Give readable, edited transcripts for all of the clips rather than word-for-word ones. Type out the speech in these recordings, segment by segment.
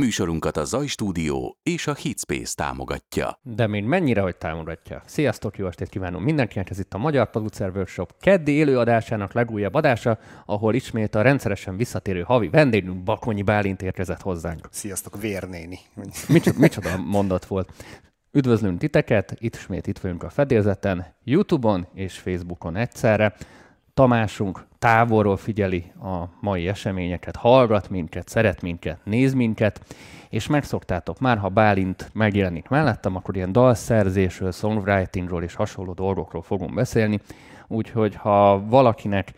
Műsorunkat a Zaj Stúdió és a Heatspace támogatja. De még mennyire, hogy támogatja. Sziasztok, jó estét kívánunk mindenkinek, ez itt a Magyar Padútszer Workshop keddi élőadásának legújabb adása, ahol ismét a rendszeresen visszatérő havi vendégünk Bakonyi Bálint érkezett hozzánk. Sziasztok, vérnéni. Micsoda mondat volt. Üdvözlünk titeket, ismét itt vagyunk a fedélzeten, YouTube-on és Facebookon egyszerre. Tamásunk távolról figyeli a mai eseményeket, hallgat minket, szeret minket, néz minket, és megszoktátok már, ha Bálint megjelenik mellettem, akkor ilyen dalszerzésről, songwritingról és hasonló dolgokról fogunk beszélni, úgyhogy ha valakinek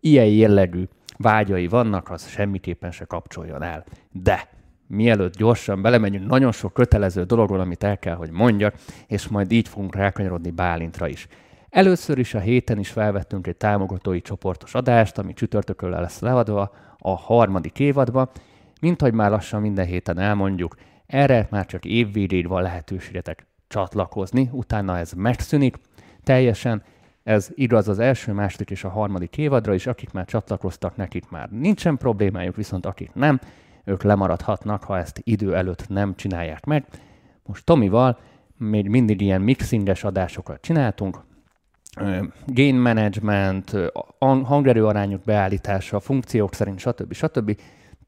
ilyen jellegű vágyai vannak, az semmiképpen se kapcsoljon el. De mielőtt gyorsan belemegyünk, nagyon sok kötelező dologról, amit el kell, hogy mondjak, és majd így fogunk rákanyarodni Bálintra is. Először is a héten is felvettünk egy támogatói csoportos adást, ami csütörtökön lesz leadva a harmadik évadba. Mint ahogy már lassan minden héten elmondjuk, erre már csak évvégéig van lehetőségetek csatlakozni, utána ez megszűnik teljesen. Ez igaz az első, második és a harmadik évadra is, akik már csatlakoztak, nekik már nincsen problémájuk, viszont akik nem, ők lemaradhatnak, ha ezt idő előtt nem csinálják meg. Most Tomival még mindig ilyen mixinges adásokat csináltunk, gain management, hangerőarányok beállítása, funkciók szerint, stb.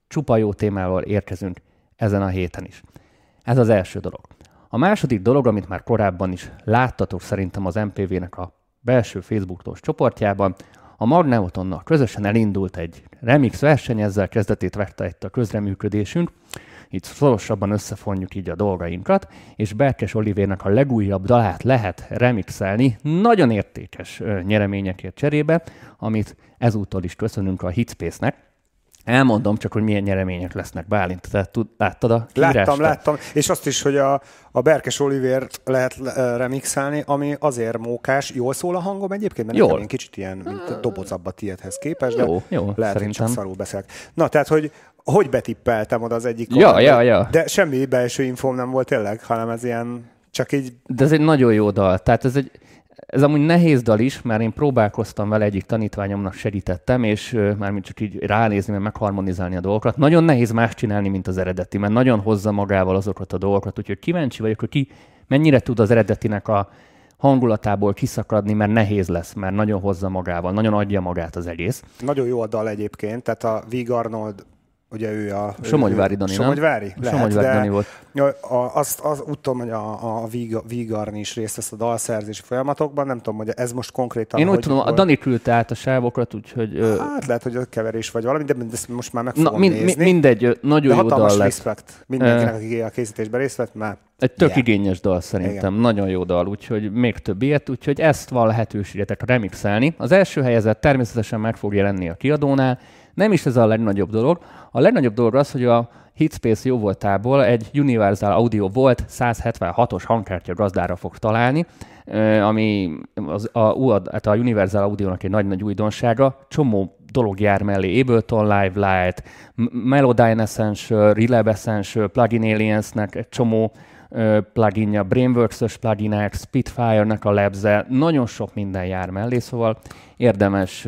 Csupa jó témával érkezünk ezen a héten is. Ez az első dolog. A második dolog, amit már korábban is láttatok szerintem az MPV-nek a belső Facebook-os csoportjában, a Magneotonnal közösen elindult egy remix verseny, ezzel kezdetét vette itt a közreműködésünk. Itt szorosabban összefonjuk így a dolgainkat, és Berkes Olivérnek a legújabb dalát lehet remixelni nagyon értékes nyereményekért cserébe, amit ezúttal is köszönünk a Heatspace-nek. Elmondom csak, hogy milyen nyeremények lesznek, Bálint. Tehát láttad a hírást? Láttam. És azt is, hogy a Berkes Olivért lehet remixelni, ami azért mókás. Jól szól a hangom egyébként? Mert nekem én kicsit ilyen, mint dobozabb a tiédhez képest, de jó, lehet, hogy csak szarul beszélek. Na, tehát, hogy betippeltem oda az egyik kommentben, de semmi belső infóm nem volt tényleg, hanem ez ilyen, csak így... De ez egy nagyon jó dal. Tehát ez amúgy nehéz dal is, mert én próbálkoztam vele, egyik tanítványomnak segítettem, és mármint csak így ránézni, meg megharmonizálni a dolgokat. Nagyon nehéz más csinálni, mint az eredeti, mert nagyon hozza magával azokat a dolgokat, úgyhogy kíváncsi vagyok, hogy ki mennyire tud az eredetinek a hangulatából kiszakadni, mert nehéz lesz, mert nagyon hozza magával, nagyon adja magát az egész. Nagyon jó a dal egyébként, tehát a Vig Arnold, ugye ő a... Somogyvári Dani, Somogyvári Dani volt. Úgy tudom, hogy a Vigarni is részt vesz a dalszerzési folyamatokban, nem tudom, hogy ez most konkrétan... Én úgy tudom, a Dani küldte át a sávokat, úgyhogy... Hát lehet, hogy keverés vagy valami, de ezt most már meg fogom nézni. Mindegy, nagyon jó dal lett. Respekt mindenkinek, aki a készítésben részt vett, mert... Egy tök igényes dal szerintem, nagyon jó dal, úgyhogy még több ilyet, úgyhogy ezt van lehetőségetek remixelni. Az első helyezett természetesen meg fog jelenni a kiadónál. Nem is ez a legnagyobb dolog. A legnagyobb dolog az, hogy a Heatspace jó voltából egy Universal Audio volt 176-os hangkártya gazdára fog találni, ami a Universal Audio-nak egy nagy-nagy újdonsága. Csomó dolog jár mellé, Ableton Live Light, Melodine Essence, Releb Essence, Plugin Aliensnek egy csomó pluginja, Brainworks-ös pluginek, Spitfire-nek a labze, nagyon sok minden jár mellé, szóval érdemes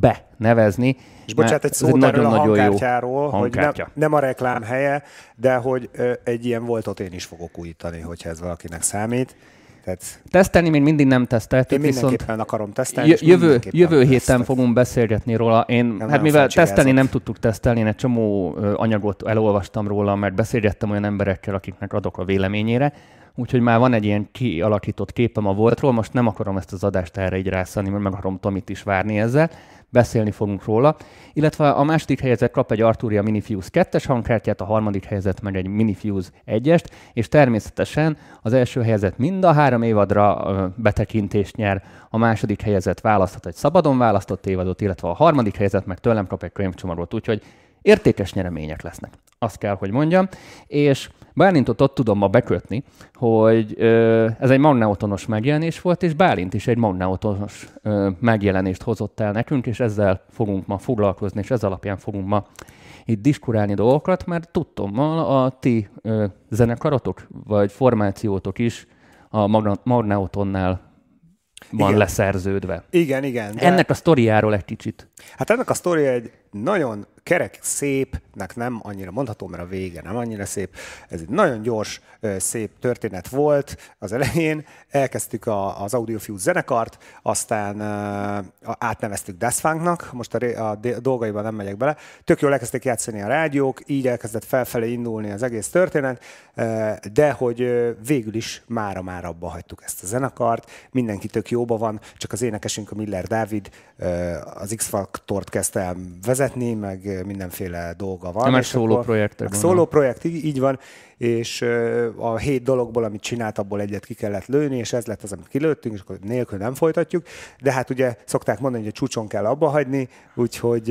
benevezni. És bocsánat, egy szót erről a hangkártyáról, hogy nem a reklám helye, de hogy egy ilyen voltot én is fogok újítani, hogyha ez valakinek számít. Tehát tesztelni még mindig nem teszteltük, viszont... Én mindenképpen akarom tesztelni, jövő héten fogunk beszélgetni róla. Mivel tesztelni nem tudtuk tesztelni, én egy csomó anyagot elolvastam róla, mert beszélgettem olyan emberekkel, akiknek adok a véleményére. Úgyhogy már van egy ilyen kialakított képem a voltról, most nem akarom ezt az adást erre így rászállni, mert meg akarom Tomit is várni ezzel, beszélni fogunk róla. Illetve a második helyezett kap egy Arturia Minifuse 2-es hangkártyát, a harmadik helyezett meg egy Minifuse 1-est, és természetesen az első helyezett mind a 3 évadra betekintést nyer, a második helyezett választhat egy szabadon választott évadot, illetve a harmadik helyezett meg tőlem kap egy könyvcsomagot, úgyhogy értékes nyeremények lesznek. Azt kell, hogy mondjam. És Bálintot ott tudom ma bekötni, hogy ez egy magneotonos megjelenés volt, és Bálint is egy magneotonos megjelenést hozott el nekünk, és ezzel fogunk ma foglalkozni, és ez alapján fogunk ma itt diskurálni dolgokat, mert tudtommal a ti zenekaratok, vagy formációtok is a magneotonnál van leszerződve. Igen. De... Ennek a sztoriáról egy kicsit. Hát ennek a sztoria egy nagyon kerek, szépnek nem annyira mondható, mert a vége nem annyira szép. Ez egy nagyon gyors, szép történet volt az elején. Elkezdtük az Audiofuse zenekart, aztán átneveztük Das Funknak, most a dolgaiban nem megyek bele. Tök jól elkezdték játszani a rádiók, így elkezdett felfelé indulni az egész történet, de hogy végül is mára-mára abba hagytuk ezt a zenekart. Mindenki tök jóba van, csak az énekesünk, a Miller David, az X-Faktort kezdte el vezetni, meg mindenféle dolga van. Meg szóló projektek. Szóló projekt, így van, és a 7 dologból, amit csinált, abból egyet ki kellett lőni, és ez lett az, amit kilőttünk, és akkor nélkül nem folytatjuk. De hát ugye szokták mondani, hogy a csúcson kell abba hagyni, úgyhogy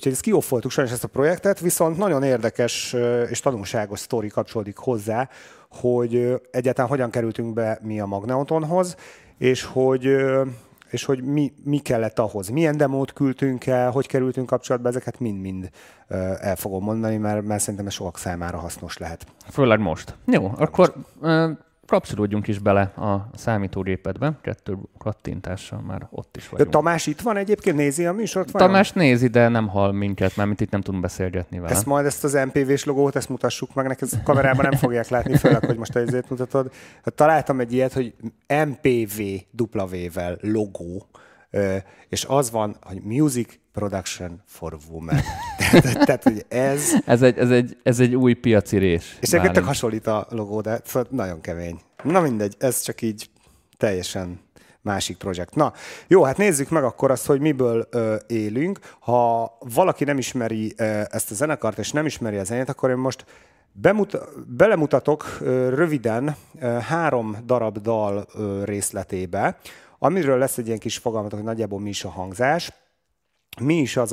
ezt kiófoltuk sajnos ezt a projektet, viszont nagyon érdekes és tanulságos sztori kapcsolódik hozzá, hogy egyáltalán hogyan kerültünk be mi a Magneotonhoz, és hogy mi kellett ahhoz, milyen demót küldtünk el, hogy kerültünk kapcsolatba, ezeket mind-mind el fogom mondani, mert szerintem ez sokak számára hasznos lehet. Főleg most. Jó, akkor kapcsolódjunk is bele a számítógépedbe, 2 kattintással már ott is vagyunk. Tamás itt van egyébként, nézi a műsort? Tamás nézi, de nem hall minket, mert itt nem tudunk beszélgetni vele. Ezt majd ezt az MPV-s logót, ezt mutassuk meg, neked a kamerában nem fogják látni, főleg, hogy most ezért mutatod. Találtam egy ilyet, hogy MPV W-vel logó, és az van, hogy Music Production for Women. Tehát, hogy ez... Ez egy új piacirés. És egyébként tök hasonlít a logó, de szóval nagyon kemény. Na mindegy, ez csak így teljesen másik projekt. Na, jó, hát nézzük meg akkor azt, hogy miből élünk. Ha valaki nem ismeri ezt a zenekart, és nem ismeri a zenét, akkor én most belemutatok röviden 3 darab dal részletébe, amiről lesz egy ilyen kis fogalmatok, hogy nagyjából mi is a hangzás, mi is az,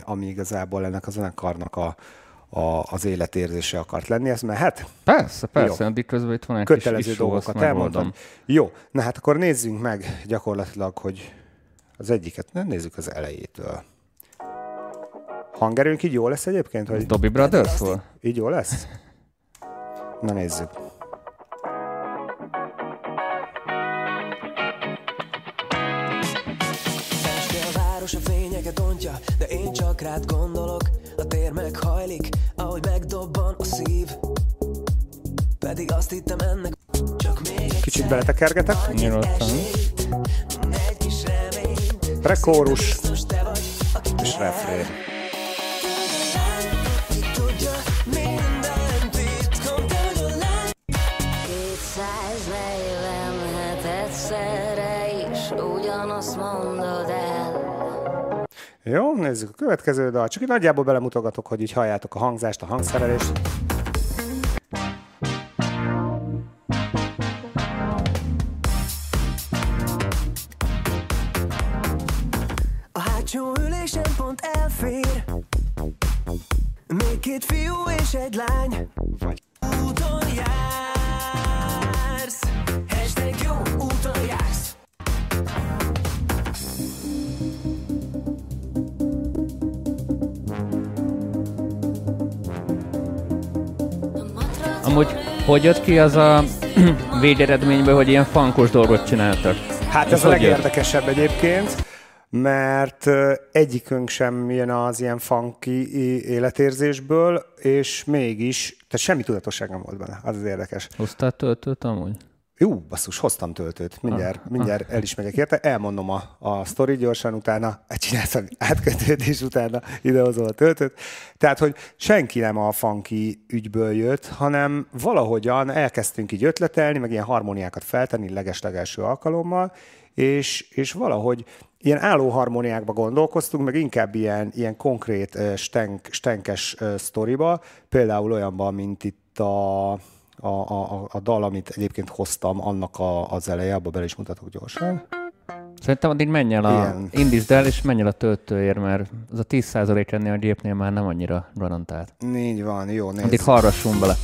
ami igazából ennek a zenekarnak az életérzése akart lenni, ez mehet? Persze, addig közben itt van egy kötelező kis dolgokat elmondom. Jó, na hát akkor nézzünk meg gyakorlatilag, hogy az egyiket, nem nézzük az elejétől. Hangerőnk így jó lesz egyébként? Hogy Dobby Brothers volt? Így jó lesz? Na nézzük. De én csak rád gondolok, a tér meghajlik, ahogy megdobban a szív. Pedig azt hittem ennek csak még egyszer. Kicsit beletekergetek. Nyilvottan. Egy kis reményt. Prekórus. És refrén. Jó, nézzük a következő dal. Csak így nagyjából belemutogatok, hogy így halljátok a hangzást, a hangszerelést. A hátsó ülésen pont elfér, még 2 fiú és egy lány. Vagy. Úton jársz, hashtag jó úton jársz. Amúgy, hogy jött ki az a végeredményből, hogy ilyen funkos dolgot csináltak? Hát ez a legérdekesebb egyébként, mert egyikünk sem jön az ilyen funky életérzésből, és mégis, tehát semmi tudatosság nem volt benne, az érdekes. Hoztál töltőt amúgy? Jó, basszus, hoztam töltőt. Mindjárt el is megyek érte. Elmondom a sztori gyorsan, utána csináltam átkötődés, utána idehozom a töltőt. Tehát, hogy senki nem a funky ügyből jött, hanem valahogyan elkezdtünk így ötletelni, meg ilyen harmóniákat feltenni leges-legelső alkalommal, és valahogy ilyen álló harmóniákba gondolkoztunk, meg inkább ilyen konkrét stenkes sztoriba, például olyanban, mint itt a dal, amit egyébként hoztam, annak az eleje, abba bele is mutatok gyorsan. Szerintem addig menj el indítsd el, és menj el a töltőért, mert az a 10% ennél a gépnél már nem annyira garantált. Így van, jó, nézd. Addig hallgassunk bele.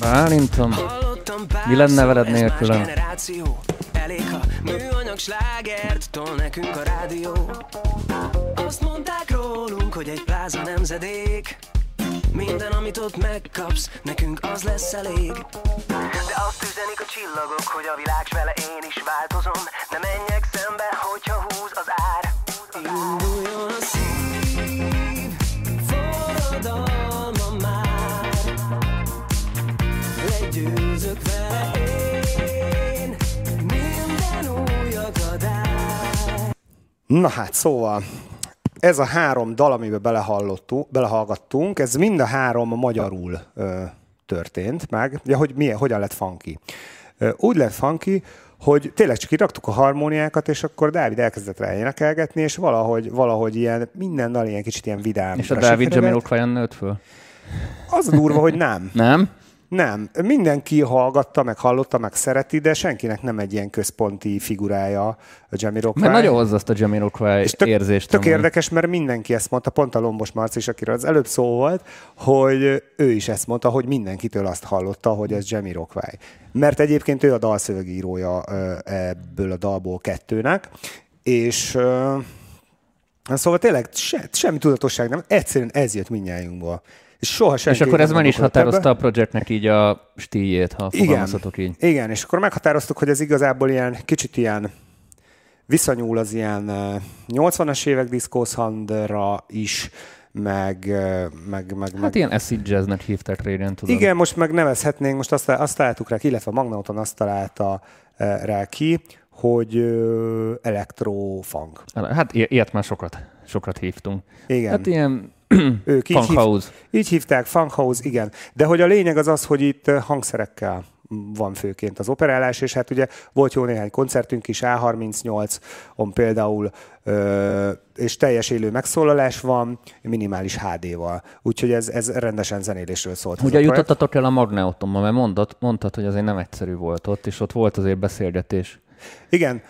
Bálintom, mi lenne veled nélkülön? Elég, ha műanyag slágert tol nekünk a rádió. Azt mondták rólunk, hogy egy pláza nemzedék. Minden, amit ott megkapsz, nekünk az lesz elég. De azt Üzenik a csillagok, hogy a világ vele én is változom. Ne menjek szembe, hogyha húz az ár. Induljon a szív, forradalma már. Legyőzök vele én, minden új akadály. Na hát, szóval... Ez a három dal, amiben belehallgattunk, ez mind a három magyarul történt meg. Ja, hogy hogyan lett funky? Úgy lett funky, hogy tényleg csak kiraktuk a harmóniákat, és akkor Dávid elkezdett rá énekelgetni, és valahogy ilyen, minden dal ilyen kicsit ilyen vidám. És a Dávid Jamiroquai nőtt föl? Az durva, hogy nem. Nem? Nem. Mindenki hallgatta, meg hallotta, meg szereti, de senkinek nem egy ilyen központi figurája a Jamiroquai. Mert nagyon hozza azt a Jamiroquai érzést. Tök érdekes, mert mindenki ezt mondta, pont a Lombos Marci is, akiről az előbb szó volt, hogy ő is ezt mondta, hogy mindenkitől azt hallotta, hogy ez Jamiroquai. Mert egyébként ő a dalszövegírója ebből a dalból kettőnek, és szóval tényleg semmi tudatosság nem, egyszerűen ez jött mindnyájunkból. És akkor ez már is határozta a projektnek így a stíljét, ha fogalmazhatok így. Igen, és akkor meghatároztuk, hogy ez igazából ilyen kicsit ilyen visszanyúl az ilyen 80-as évek diszkószhandra is, Hát ilyen acid jazznek hívták régen, tudod. Igen, most megnevezhetnénk, most azt találtuk rá ki, illetve a Magneoton azt találta rá ki, hogy elektrofunk. Hát ilyet már sokat hívtunk. Igen. Hát ilyen... Ők így hívták, funk house, igen. De hogy a lényeg az az, hogy itt hangszerekkel van főként az operálás, és hát ugye volt jó néhány koncertünk is, A38-on például, és teljes élő megszólalás van, minimális HD-val. Úgyhogy ez rendesen zenélésről szólt. Ugye jutottatok el a Magneotonba, mert mondtad, hogy azért nem egyszerű volt ott, és ott volt azért beszélgetés. Igen,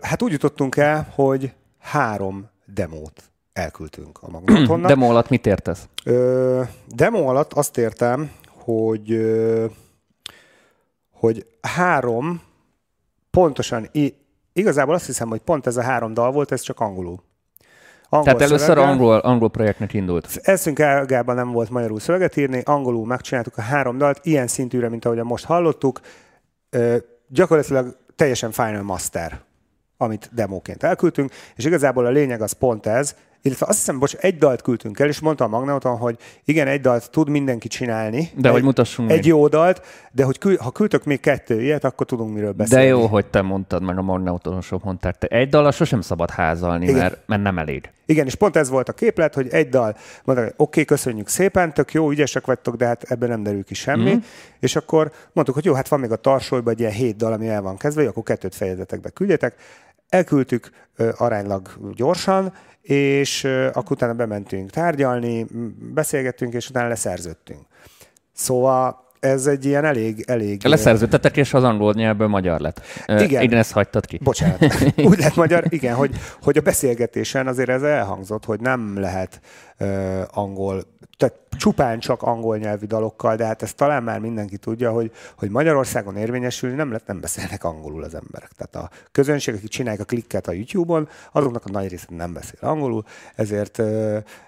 hát úgy jutottunk el, hogy 3 demót elküldtünk a Magneotonnak. Demo alatt mit értesz? Demo alatt azt értem, hogy, hogy 3 pontosan, igazából azt hiszem, hogy pont ez a 3 dal volt, ez csak angolul. Tehát először angol projektnek indult. Eszünk ágában nem volt magyarul szöveget írni, angolul megcsináltuk a 3 dalt, ilyen szintűre, mint ahogy most hallottuk. Gyakorlatilag teljesen final master, amit demóként elküldtünk, és igazából a lényeg az pont ez, illetve azt hiszem, egy dalt küldtünk el, és mondta a Magneoton, hogy igen, egy dalt tud mindenki csinálni. De hogy mutassunk egy jó dalt, de hogy ha küldtök még 2 ilyet, akkor tudunk miről beszélni. De jó, hogy te mondtad, mert a Magneotonosok mondták, te egy dallal sosem szabad házalni, mert nem elég. Igen, és pont ez volt a képlet, hogy egy dal, mondták, oké, köszönjük szépen, tök jó, ügyesek vagytok, de hát ebben nem derül ki semmi. Mm-hmm. És akkor mondtuk, hogy jó, hát van még a tarsolyban egy ilyen 7 dal, ami el van kezdve, akkor 2-t fejezetekbe küldjetek. Elküldtük aránylag gyorsan, és akkor utána bementünk tárgyalni, beszélgettünk, és utána leszerződtünk. Szóval ez egy ilyen elég... Leszerződtetek, és az angol nyelvből magyar lett. Igen. Igen, ezt hagytad ki. Bocsánat. Úgy lett magyar, igen, hogy a beszélgetésen azért ez elhangzott, hogy nem lehet angol, tehát csupán csak angol nyelvű dalokkal, de hát ezt talán már mindenki tudja, hogy Magyarországon érvényesülni nem beszélnek angolul az emberek. Tehát a közönség, akik csinálják a klikket a YouTube-on, azoknak a nagy része nem beszél angolul,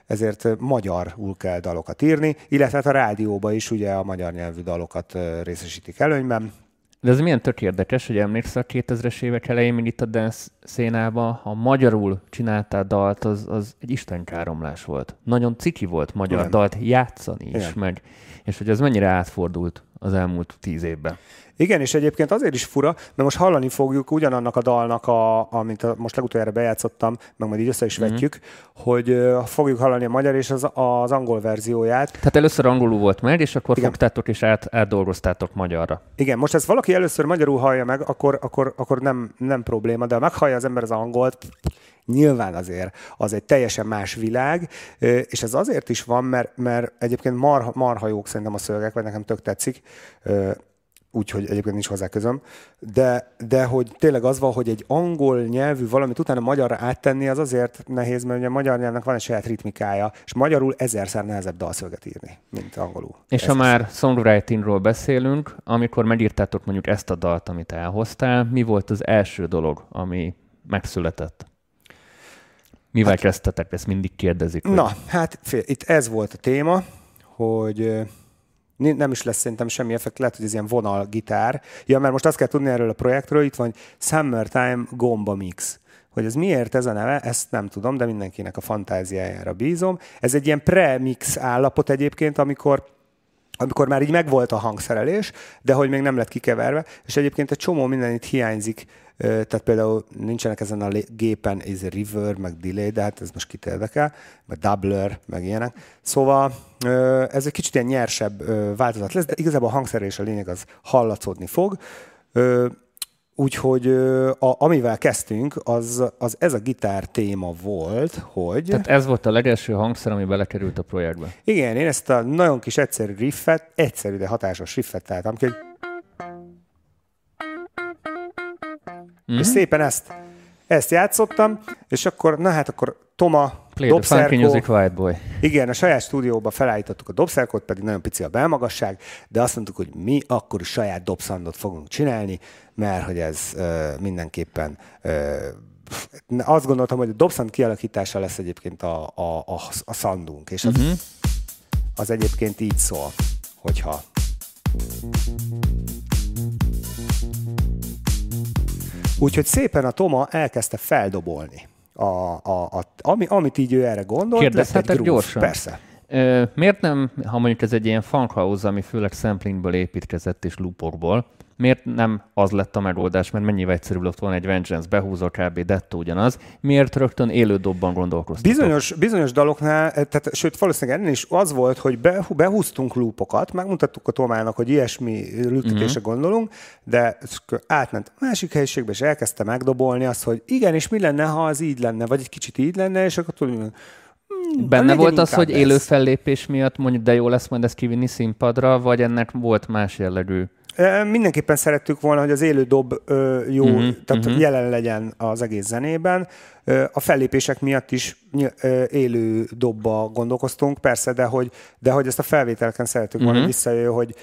ezért magyarul kell dalokat írni, illetve hát a rádióban is ugye a magyar nyelvű dalokat részesítik előnyben. De ez milyen tök érdekes, hogy emlékszel a 2000-es évek elején, mint itt a dance szénában, ha magyarul csináltál dalt, az egy istenkáromlás volt. Nagyon ciki volt magyar dalt játszani is meg. És hogy ez mennyire átfordult az elmúlt 10 évben. Igen, és egyébként azért is fura, mert most hallani fogjuk ugyanannak a dalnak, amit most legutoljára bejátszottam, meg majd így össze is vetjük, hogy fogjuk hallani a magyar és az angol verzióját. Tehát először angolul volt meg, és akkor fogtátok és átdolgoztátok magyarra. Igen, most ezt valaki először magyarul hallja meg, akkor nem probléma, de ha meghallja az ember az angolt, nyilván azért az egy teljesen más világ, és ez azért is van, mert egyébként marha jók szerintem a szövegek, vagy nekem tök tetszik, úgyhogy egyébként nincs hozzá közöm, de hogy tényleg az van, hogy egy angol nyelvű valamit utána magyarra áttenni, az azért nehéz, mert ugye a magyar nyelvnek van egy saját ritmikája, és magyarul 1000-szer nehezebb dalszöveget írni, mint angolul. És ha már songwritingról beszélünk, amikor megírtátok mondjuk ezt a dalt, amit elhoztál, mi volt az első dolog, ami megszületett? Mivel kezdtetek? Ezt mindig kérdezik. Na, hát itt ez volt a téma, hogy Nem is lesz szerintem semmi effekt, lehet, hogy ez ilyen vonalgitár. Ja, mert most azt kell tudni erről a projektről, itt van Summertime Gomba Mix. Hogy ez miért ez a neve, ezt nem tudom, de mindenkinek a fantáziájára bízom. Ez egy ilyen pre-mix állapot egyébként, amikor már így megvolt a hangszerelés, de hogy még nem lett kikeverve, és egyébként egy csomó minden itt hiányzik, tehát például nincsenek ezen a gépen reverb, meg delay, de hát ez most kit érdekel, meg doubler, meg ilyenek. Szóval ez egy kicsit ilyen nyersebb változat lesz, de igazából a hangszerelés a lényeg, az hallatszódni fog. Úgyhogy amivel kezdtünk, az ez a gitár téma volt, hogy... Tehát ez volt a legelső hangszer, ami belekerült a projektbe. Igen, én ezt a nagyon kis egyszerű riffet, egyszerű, de hatásos riffet találtam ki, hogy... És szépen ezt játszottam, és akkor, na hát akkor Toma... Dobszerkó. Igen, a saját stúdióban felállítottuk a dobszerkót, pedig nagyon pici a belmagasság, de azt mondtuk, hogy mi akkor is saját dobszandot fogunk csinálni, mert hogy ez mindenképpen... Azt gondoltam, hogy a dobszand kialakítása lesz egyébként a szandunk, és az egyébként így szól, hogyha... Úgyhogy szépen a Toma elkezdte feldobolni. Amit így ő erre gondolt, kérdezhetek gyorsan. Persze. Miért nem, ha mondjuk ez egy ilyen funk house, ami főleg samplingből építkezett és loopokból, miért nem az lett a megoldás, mert mennyivel egyszerűbb lett volna egy Vengeance, behúzol kb. Detto ugyanaz, miért rögtön élő dobban gondolkoztatok? Bizonyos daloknál, tehát, sőt valószínűleg ennél is az volt, hogy behúztunk loopokat, megmutattuk a Tomának, hogy ilyesmi rögtítésre gondolunk, de átment a másik helyiségbe, és elkezdte megdobolni azt, hogy igen, és mi lenne, ha az így lenne, vagy egy kicsit így lenne, és akkor tudjuk... Benne volt az, hogy élő fellépés miatt mondjuk, de jó lesz majd ezt kivinni színpadra, vagy ennek volt más jellegű? Mindenképpen szerettük volna, hogy az élő dob jó, tehát jelen legyen az egész zenében. A fellépések miatt is élő dobba gondolkoztunk, persze, de hogy ezt a felvételeken szerettük volna visszajöjjön, hogy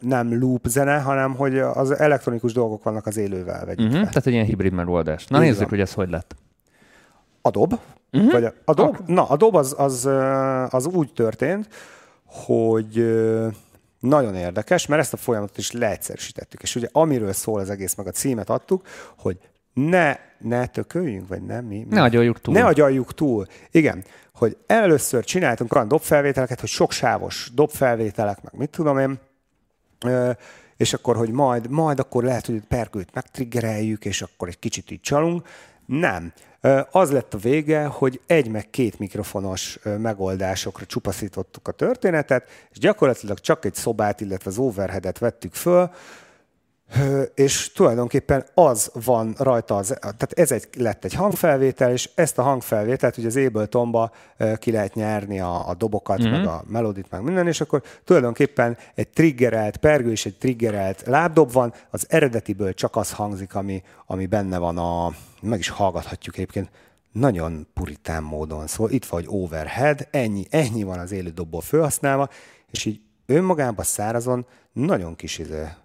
nem loop zene, hanem hogy az elektronikus dolgok vannak az élővel vegyítve. Tehát egy ilyen hibrid megoldás. Na nézzük, hogy ez hogy lett. A dob? Vagy a dob? Na, a dob az úgy történt, hogy... Nagyon érdekes, mert ezt a folyamatot is leegyszerűsítettük. És ugye amiről szól az egész, meg a címet adtuk, hogy ne tököljünk, vagy nem mi. Ne agyaljuk túl. Ne agyaljuk túl. Igen, hogy először csináltunk olyan dobfelvételeket, hogy soksávos dobfelvételek, meg mit tudom én, és akkor, hogy majd akkor lehet, hogy pergőt megtriggereljük, és akkor egy kicsit így csalunk. Nem. Az lett a vége, hogy egy meg két mikrofonos megoldásokra csupaszítottuk a történetet, és gyakorlatilag csak egy szobát, illetve az overheadet vettük föl, és tulajdonképpen az van rajta, tehát lett egy hangfelvétel, és ezt a hangfelvételt ugye az Abletonba ki lehet nyerni a dobokat, meg a melodit, meg minden, és akkor tulajdonképpen egy triggerelt pergő és egy triggerelt lábdob van, az eredetiből csak az hangzik, ami benne van meg is hallgathatjuk egyébként, nagyon puritán módon szól, itt van, hogy overhead, ennyi van az élő dobból felhasználva, és így önmagában szárazon nagyon kis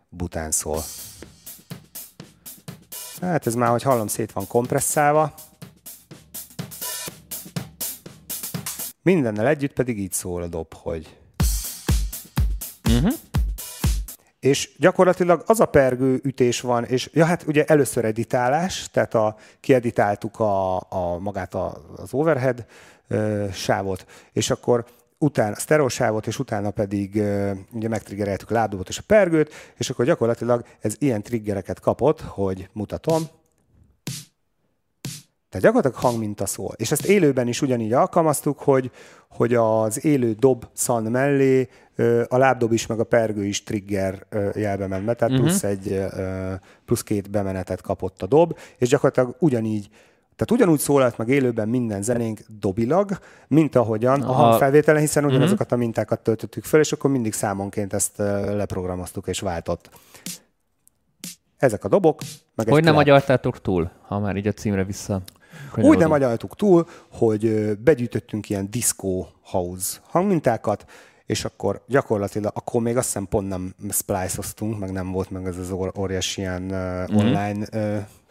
bután szól. Hát ez már, hogy hallom, szét van kompresszálva. Mindennel együtt pedig így szól a dob, hogy... És gyakorlatilag az a pergő ütés van, és ja, hát ugye először editálás, tehát kieditáltuk magát az overhead sávot, és akkor utána a sztereosávot, és utána pedig ugye megtriggereltük a lábdobot és a pergőt, és akkor gyakorlatilag ez ilyen triggereket kapott, hogy mutatom. Tehát gyakorlatilag hangminta szól. És ezt élőben is ugyanígy alkalmaztuk, hogy az élő dob szan mellé a lábdob is, meg a pergő is trigger jelbe ment be, tehát plusz két bemenetet kapott a dob, és gyakorlatilag ugyanígy. Tehát ugyanúgy szólalt meg élőben minden zenénk dobilag, mint ahogyan a hangfelvételen, hiszen ugyanazokat a mintákat töltöttük föl, és akkor mindig számonként ezt leprogramoztuk és váltott. Ezek a dobok. Hogy nem agyaltátok túl, ha már így a címre vissza... Úgy nem agyaltuk túl, hogy begyűjtöttünk ilyen disco house hangmintákat, és akkor gyakorlatilag, akkor még azt hiszem pont nem splice-oztunk, meg nem volt meg ez az óriási ilyen online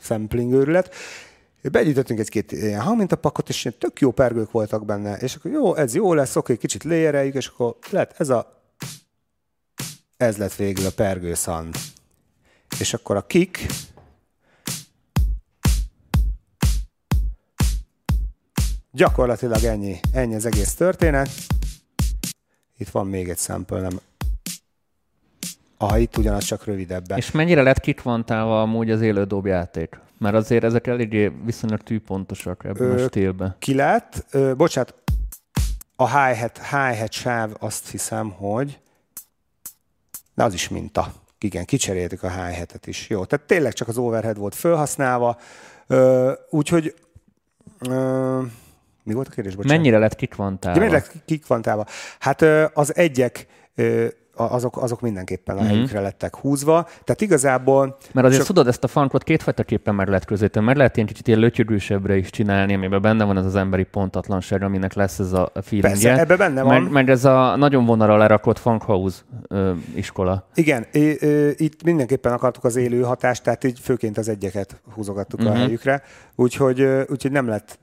sampling őrület. Begyűjtöttünk egy-két ilyen hangmintapakot, és ilyen tök jó pergők voltak benne, és akkor jó, ez jó lesz, oké, kicsit léjereljük, és akkor lett ez a... ez lett végül a pergőszand. És akkor a kick, gyakorlatilag ennyi az egész történet. Itt van még egy sample, nem? Aha, itt ugyanaz, csak rövidebben. És mennyire lett kikvantálva amúgy az élő dobjáték? Mert azért ezek eléggé viszonylag tűpontosak ebben a stílben. Ki lett? Bocsánat, a hi-hat sáv, azt hiszem, hogy... Na, az is minta. Igen, kicseréltük a hi-hatet is. Jó, tehát tényleg csak az overhead volt felhasználva. Úgyhogy... mi volt a kérdés? Bocsánat. Mennyire lett kikvantálva? Mennyire lett kikvantálva? Hát az egyek... Azok mindenképpen a helyükre lettek húzva. Tehát igazából... Mert azért tudod, ezt a funkot kétfajtaképpen meg lehet közéteni. Meg lehet ilyen kicsit ilyen lötyögősebbre is csinálni, amiben benne van ez az emberi pontatlanság, aminek lesz ez a feelingje. Persze, ebben benne van. Meg ez a nagyon vonalra lerakott funk house iskola. Igen, itt mindenképpen akartuk az élő hatást, tehát így főként az egyeket húzogattuk a helyükre. Úgyhogy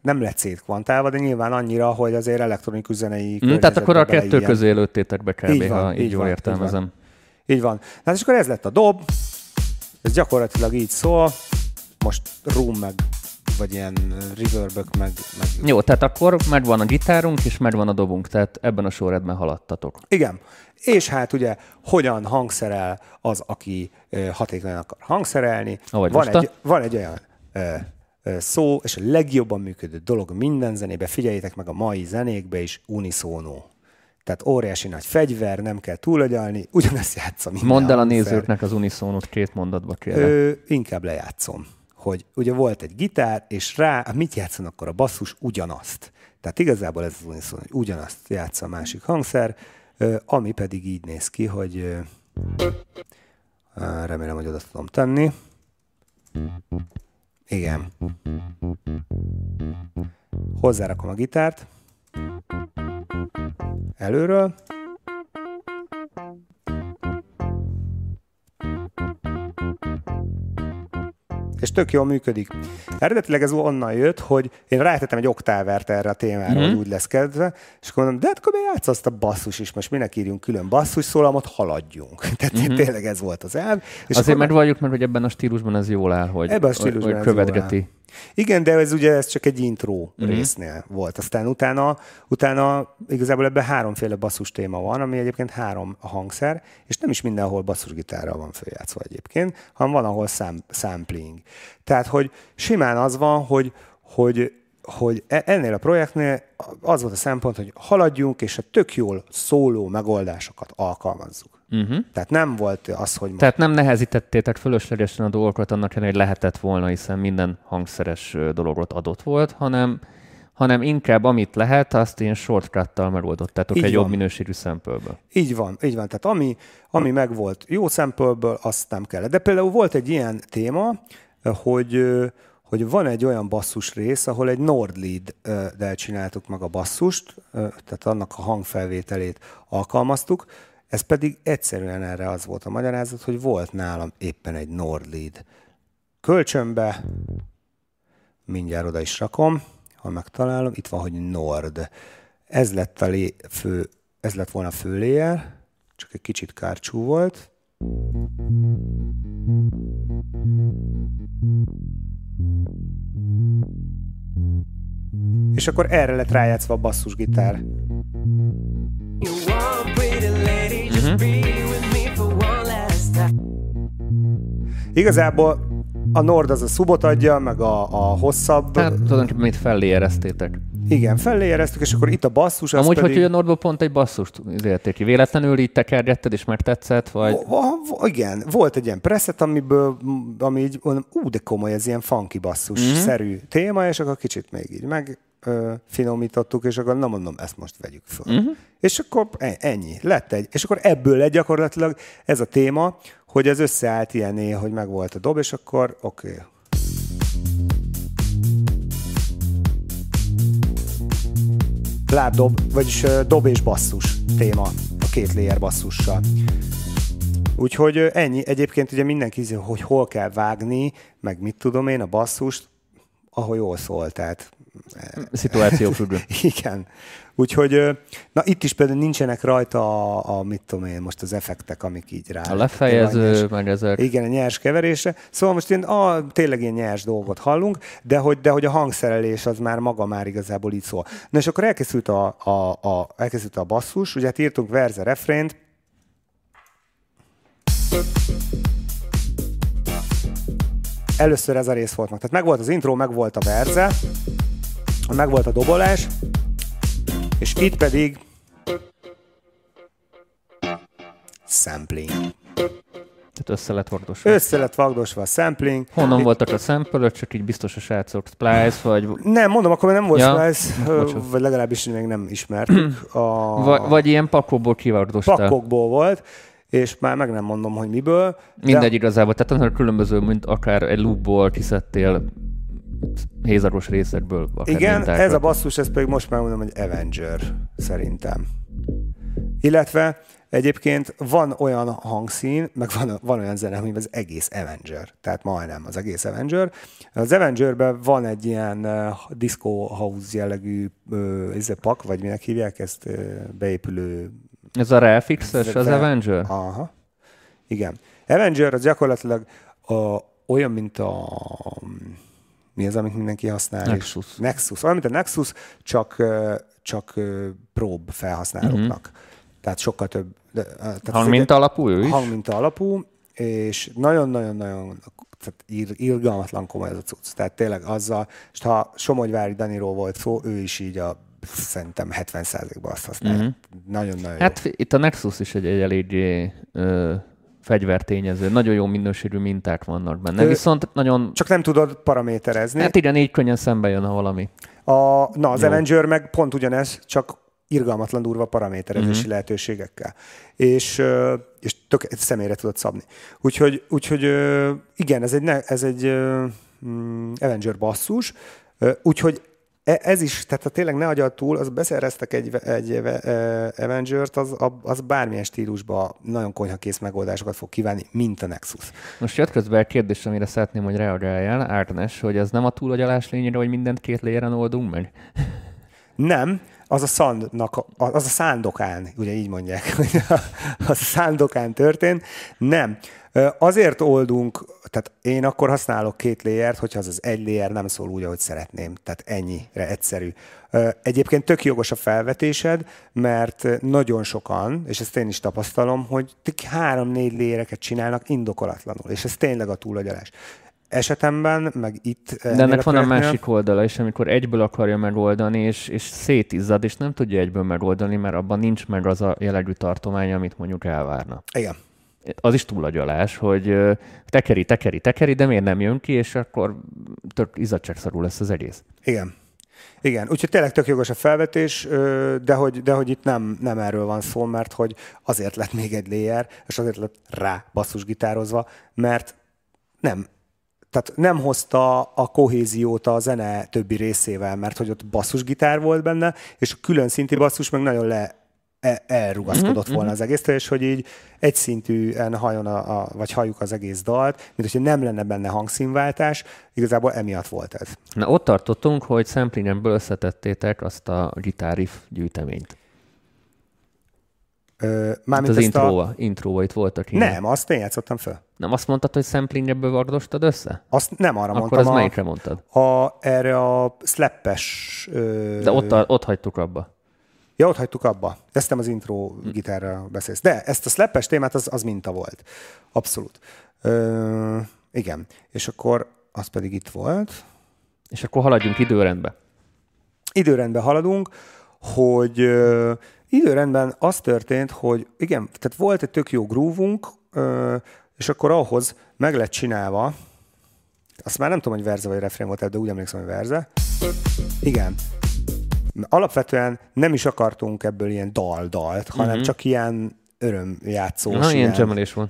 nem lett szétkvantálva, de nyilván annyira, hogy azért elektronikus zenei tehát akkor a kettő közé lőttétek be kb. Így jól értelmezem. Így van. Na, és akkor ez lett a dob. Ez gyakorlatilag így szól. Most room meg, vagy ilyen reverbök meg... Jó, tehát akkor megvan a gitárunk, és megvan a dobunk. Tehát ebben a sorrendben haladtatok. Igen. És hát ugye, hogyan hangszerel az, aki hatékonyan akar hangszerelni. Van egy olyan... szó, és a legjobban működő dolog minden zenébe, figyeljétek meg a mai zenékbe is, unisono. Tehát óriási nagy fegyver, nem kell túlagyalni, ugyanezt játszom. Mondd el a nézőknek az unisonót két mondatba, kérlek. Inkább lejátszom, hogy ugye volt egy gitár, és rá, mit játszanak akkor a basszus? Ugyanazt. Tehát igazából ez az unisono, hogy ugyanazt játsz a másik hangszer, ami pedig így néz ki, hogy remélem, hogy oda tudom tenni. Igen. Hozzárakom a gitárt. Előről. És tök jól működik. Eredetileg ez onnan jött, hogy én rátettem egy oktávert erre a témára, hogy úgy lesz kedve, és akkor mondom, de hát akkor bejátsz azt a basszus is, most minek írjunk külön basszus szólamot, haladjunk. Tehát tényleg ez volt az elv. És azért megvalljuk meg, hogy ebben a stílusban ez jól áll, hogy követgeti. Igen, de ez ugye ez csak egy intro résznél volt. Aztán utána igazából ebben háromféle basszus téma van, ami egyébként három a hangszer, és nem is mindenhol basszusgitárral van följátszva egyébként, hanem van, ahol sampling. Tehát, hogy simán az van, hogy ennél a projektnél az volt a szempont, hogy haladjunk, és a tök jól szóló megoldásokat alkalmazzuk. Tehát nem volt az, hogy... Tehát nem nehezítettétek fölöslegesen a dolgokat annak ellenére, hogy lehetett volna, hiszen minden hangszeres dologot adott volt, hanem inkább amit lehet, azt ilyen shortcuttal megoldottátok egy jobb minőségű sampleből. Így van. Tehát ami megvolt jó sampleből, azt nem kellett. De például volt egy ilyen téma, hogy van egy olyan basszus rész, ahol egy Nord Lead-del csináltuk meg a basszust, tehát annak a hangfelvételét alkalmaztuk, ez pedig egyszerűen erre az volt a magyarázat, hogy volt nálam éppen egy Nord Lead kölcsönbe, mindjárt oda is rakom, ha megtalálom, itt van, hogy Nord. Ez lett volna a fő layer, csak egy kicsit kárcsú volt. És akkor erre lett rájátszva a basszusgitár. Igazából a Nord az a szubot adja, meg a hosszabb... Tehát tulajdonképpen mit felléjereztétek. Igen, felléjereztük, és akkor itt a basszus... Amúgy, hogy a Nordból pont egy basszust érték ki. Véletlenül így tekergetted, és már tetszett, vagy... Igen, volt egy ilyen preset, ami így mondom, de komoly, ez ilyen funky basszus-szerű téma, és akkor kicsit még így megfinomítottuk, és akkor nem mondom, ezt most vegyük föl. És akkor ennyi, lett egy. És akkor ebből lett gyakorlatilag ez a téma, hogy ez összeállt ilyené, hogy megvolt a dob, és akkor oké. Lábdob, vagyis dob és basszus téma, a két layer basszussal. Úgyhogy ennyi. Egyébként ugye mindenki, hogy hol kell vágni, meg mit tudom én, a basszust, ahol jól szól, tehát... Szituáció függő. Igen. Úgyhogy, na itt is például nincsenek rajta a mit tudom én, most az effektek, amik így rá... A lefejező, meg ezek. Igen, a nyers keverése. Szóval most tényleg ilyen nyers dolgot hallunk, de hogy a hangszerelés az maga már igazából így szól. Na és akkor elkészült a basszus, ugye hát írtunk verze refrént. Először ez a rész volt meg. Tehát megvolt az intro, megvolt a verze, megvolt a dobolás, és itt pedig sampling. Tehát össze lett vagdosva. Össze lett vagdosva a sampling. Honnan voltak a sample-ök, csak így biztos a srácok Splice, vagy... Nem, mondom, akkor nem volt Splice, vagy legalábbis még nem ismertük. Vagy ilyen pakokból kivagdosta. Pakokból volt. És már meg nem mondom, hogy miből. Mindegy igazából, tehát nem különböző, mint akár egy loopból kiszedtél hézagos részekből. Igen, ez a basszus, ez pedig most már mondom, hogy Avenger szerintem. Illetve egyébként van olyan hangszín, meg van olyan zene, hogy az egész Avenger, tehát majdnem az egész Avenger. Az Avengerben van egy ilyen disco house jellegű pak, vagy minek hívják ezt, beépülő. Ez a Refixes, az Avenger? Aha, igen. Avenger az gyakorlatilag olyan, mint a... Mi az, amit mindenki használ? Nexus. És Nexus. Olyan, mint a Nexus, csak prób felhasználóknak. Tehát sokkal több... Hangminta alapú ő is? Hangminta alapú, és nagyon-nagyon-nagyon irgalmatlan komoly ez a cucc. Tehát tényleg azzal, és ha Somogyvári Daniról volt szó, ő is így a... Szerintem 70%-ban azt használják. Nagyon-nagyon hát jó. Itt a Nexus is egy eléggé fegyvertényező. Nagyon jó minőségű minták vannak benne. Viszont nagyon... Csak nem tudod paraméterezni. Hát igen, így könnyen szembe jön a valami. Az Avenger meg pont ugyanez, csak irgalmatlan durva paraméterezési lehetőségekkel. És tök személyre tudod szabni. Úgyhogy igen, ez egy Avenger basszus. Úgyhogy ez is, tehát ha tényleg ne agyad túl, az beszereztek egy Avengert, az bármilyen stílusban nagyon konyhakész megoldásokat fog kívánni, mint a Nexus. Most jött közben egy kérdés, amire szeretném, hogy reagáljál, Árnes, hogy ez nem a túlagyalás lényege, hogy mindent két léjeren oldunk meg? Nem, az a szándokán, ugye így mondják, az a szándokán történt, nem. Azért oldunk, tehát én akkor használok két léjert, hogyha az egy léjer nem szól úgy, ahogy szeretném. Tehát ennyire egyszerű. Egyébként tök jogos a felvetésed, mert nagyon sokan, és ezt én is tapasztalom, hogy 3-4 léjereket csinálnak indokolatlanul, és ez tényleg a túlagyalás. Esetemben, meg itt... De ennek van a másik oldala is, amikor egyből akarja megoldani, és szétizzad, és nem tudja egyből megoldani, mert abban nincs meg az a jellegű tartomány, amit mondjuk elvárna. Igen. Az is túlagyalás, hogy tekeri, de miért nem jön ki, és akkor tök izzadságszarú lesz az egész. Igen. Igen, úgyhogy tényleg tök jogos a felvetés, de hogy itt nem erről van szó, mert hogy azért lett még egy layer, és azért lett rá basszusgitározva, mert nem. Tehát nem hozta a kohéziót a zene többi részével, mert hogy ott basszusgitár volt benne, és a külön szinti basszus meg nagyon elrugaszkodott volna az egész, és hogy így egyszintűen halljuk az egész dalt, mint hogyha nem lenne benne hangszínváltás, igazából emiatt volt ez. Na ott tartottunk, hogy samplingemből összetettétek azt a gitár-riff gyűjteményt. Az intróba itt voltak. Nem, azt én játszottam föl. Nem azt mondtad, hogy samplingebből vagdostad össze? Azt nem arra mondtam. Akkor az melyikre mondtad? Erre a slappes... De ott hagytuk abba. Ja, ott hagytuk abba. Ezt nem az intro gitárra beszélsz. De ezt a slappes témát, az minta volt. Abszolút. Igen. És akkor az pedig itt volt. És akkor haladjunk időrendbe. Időrendbe haladunk, hogy... Időrendben az történt, hogy igen, tehát volt egy tök jó groove-unk, és akkor ahhoz meg lett csinálva, azt már nem tudom, hogy verze vagy refrén volt, de úgy emlékszem, hogy verze. Igen. Alapvetően nem is akartunk ebből ilyen dalt, hanem csak ilyen örömjátszós. Na, ilyen csemelés van.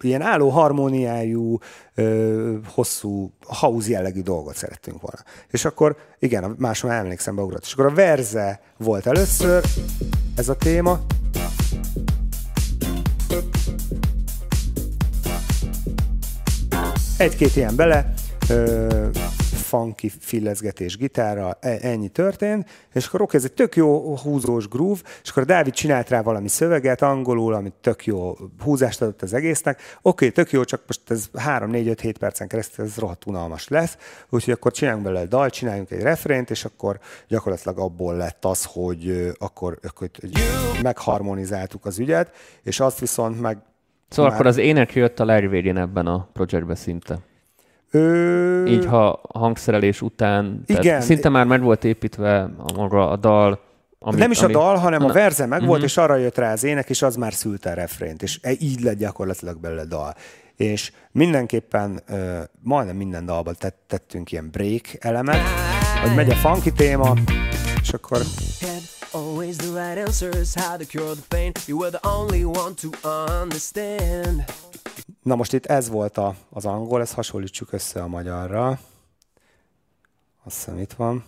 Ilyen álló harmóniájú, hosszú, house jellegű dolgot szerettünk volna. És akkor, igen, máshol emlékszem, beugrott. És akkor a verze volt először, ez a téma. Egy-két ilyen bele, funky fillezgetés gitárral, ennyi történt, és akkor oké, ez egy tök jó húzós groove, és akkor Dávid csinált rá valami szöveget angolul, amit tök jó húzást adott az egésznek, oké, tök jó, csak most ez 3-4-5-7 percen keresztül ez rohadt unalmas lesz, úgyhogy akkor csináljunk belőle dalt, csináljunk egy refrént, és akkor gyakorlatilag abból lett az, hogy akkor megharmonizáltuk az ügyet, és azt viszont meg... Szóval már... akkor az ének jött a legvégén ebben a projektben szinte. Így ha hangszerelés után, igen, szinte már meg volt építve maga a dal. Nem is a dal, hanem a verze meg volt, és arra jött rá az ének, és az már szült a refrént, és így lett gyakorlatilag belőle dal. És mindenképpen majdnem minden dalban tettünk ilyen break elemet, hogy megy a funky téma, és akkor... Always the right answers, how to cure the pain. You were the only one to understand. Na most itt ez volt az angol, ezt hasonlítsuk össze a magyarra. Azt hiszem itt van.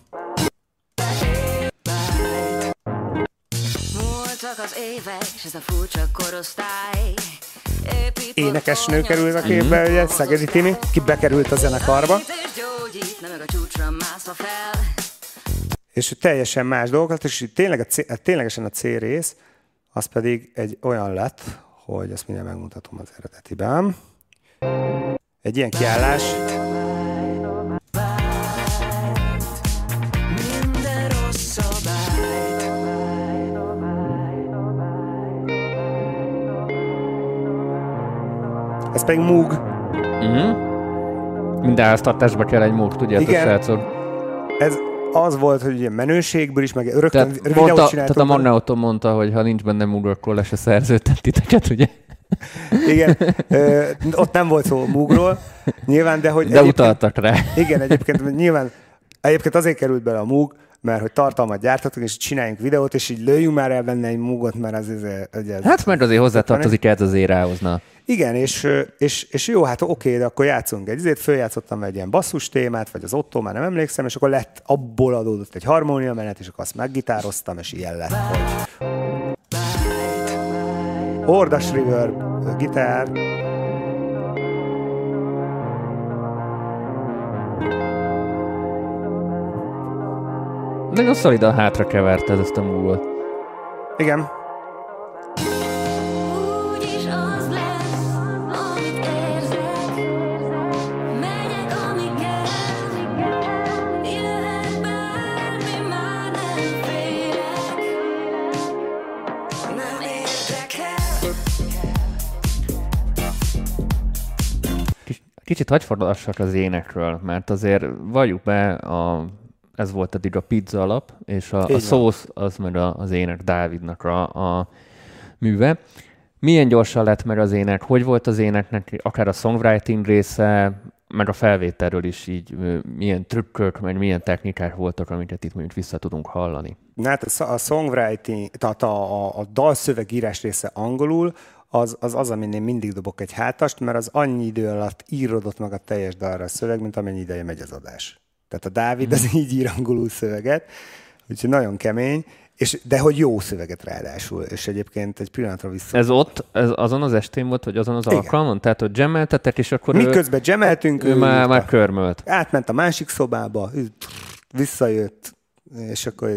Múltak az évek, és ez a furcsa korosztály. Énekesnő kerül a képbe, ugye, Szegedi Timi, ki bekerült a zenekarba. És teljesen más dolgokat, és ténylegesen a C rész, az pedig egy olyan lett, hogy ezt mindjárt megmutatom az eredetiben. Egy ilyen kiállás. Ez pedig múg. Minden háztartásba kell egy múg, tudjátok, srácok. Ez az volt, hogy ilyen menőségből is, meg rögtön videót csináltunk. Tehát a Magneoton mondta, hogy ha nincs benne múg, akkor le se szerződtet titeket, ugye? Igen, ott nem volt szó múgról, nyilván, de hogy... De utaltak rá. Igen, egyébként azért került bele a múg, mert hogy tartalmat gyártatunk, és csináljunk videót, és így lőjünk már el benne egy múgot, mert ez... Hát meg azért hozzátartozik ez az érához, na. Igen, és jó, hát oké, de akkor játszunk egy izét, följátszottam egy ilyen basszus témát, vagy az ottó, már nem emlékszem, és akkor lett, abból adódott egy harmónia menet, és akkor azt meggitároztam, és ilyen lett, hogy... Ordas reverb, gitár... Nagyon szolidan hátra keverted ezt a múlót. Igen. Kicsit hagyfordalassak az énekről, mert azért valljuk be, ez volt eddig a pizza alap, és a szósz az meg az ének Dávidnak a műve. Milyen gyorsan lett meg az ének? Hogy volt az éneknek akár a songwriting része, meg a felvételről is így milyen trükkök, meg milyen technikák voltak, amiket itt mondjuk vissza tudunk hallani? Hát a songwriting, tehát a dalszövegírás része angolul, az, amin én mindig dobok egy hátast, mert az annyi idő alatt írodott meg a teljes dalra a szöveg, mint amennyi ideje megy az adás. Tehát a Dávid az így ír angolul szöveget, úgyhogy nagyon kemény, de hogy jó szöveget ráadásul, és egyébként egy pillanatra vissza... Ez azon az estén volt, vagy azon az alkalmon? Tehát, hogy dzsemeltetek, és akkor miközben dzsemeltünk, ő már körmölt. Átment a másik szobába, visszajött, és akkor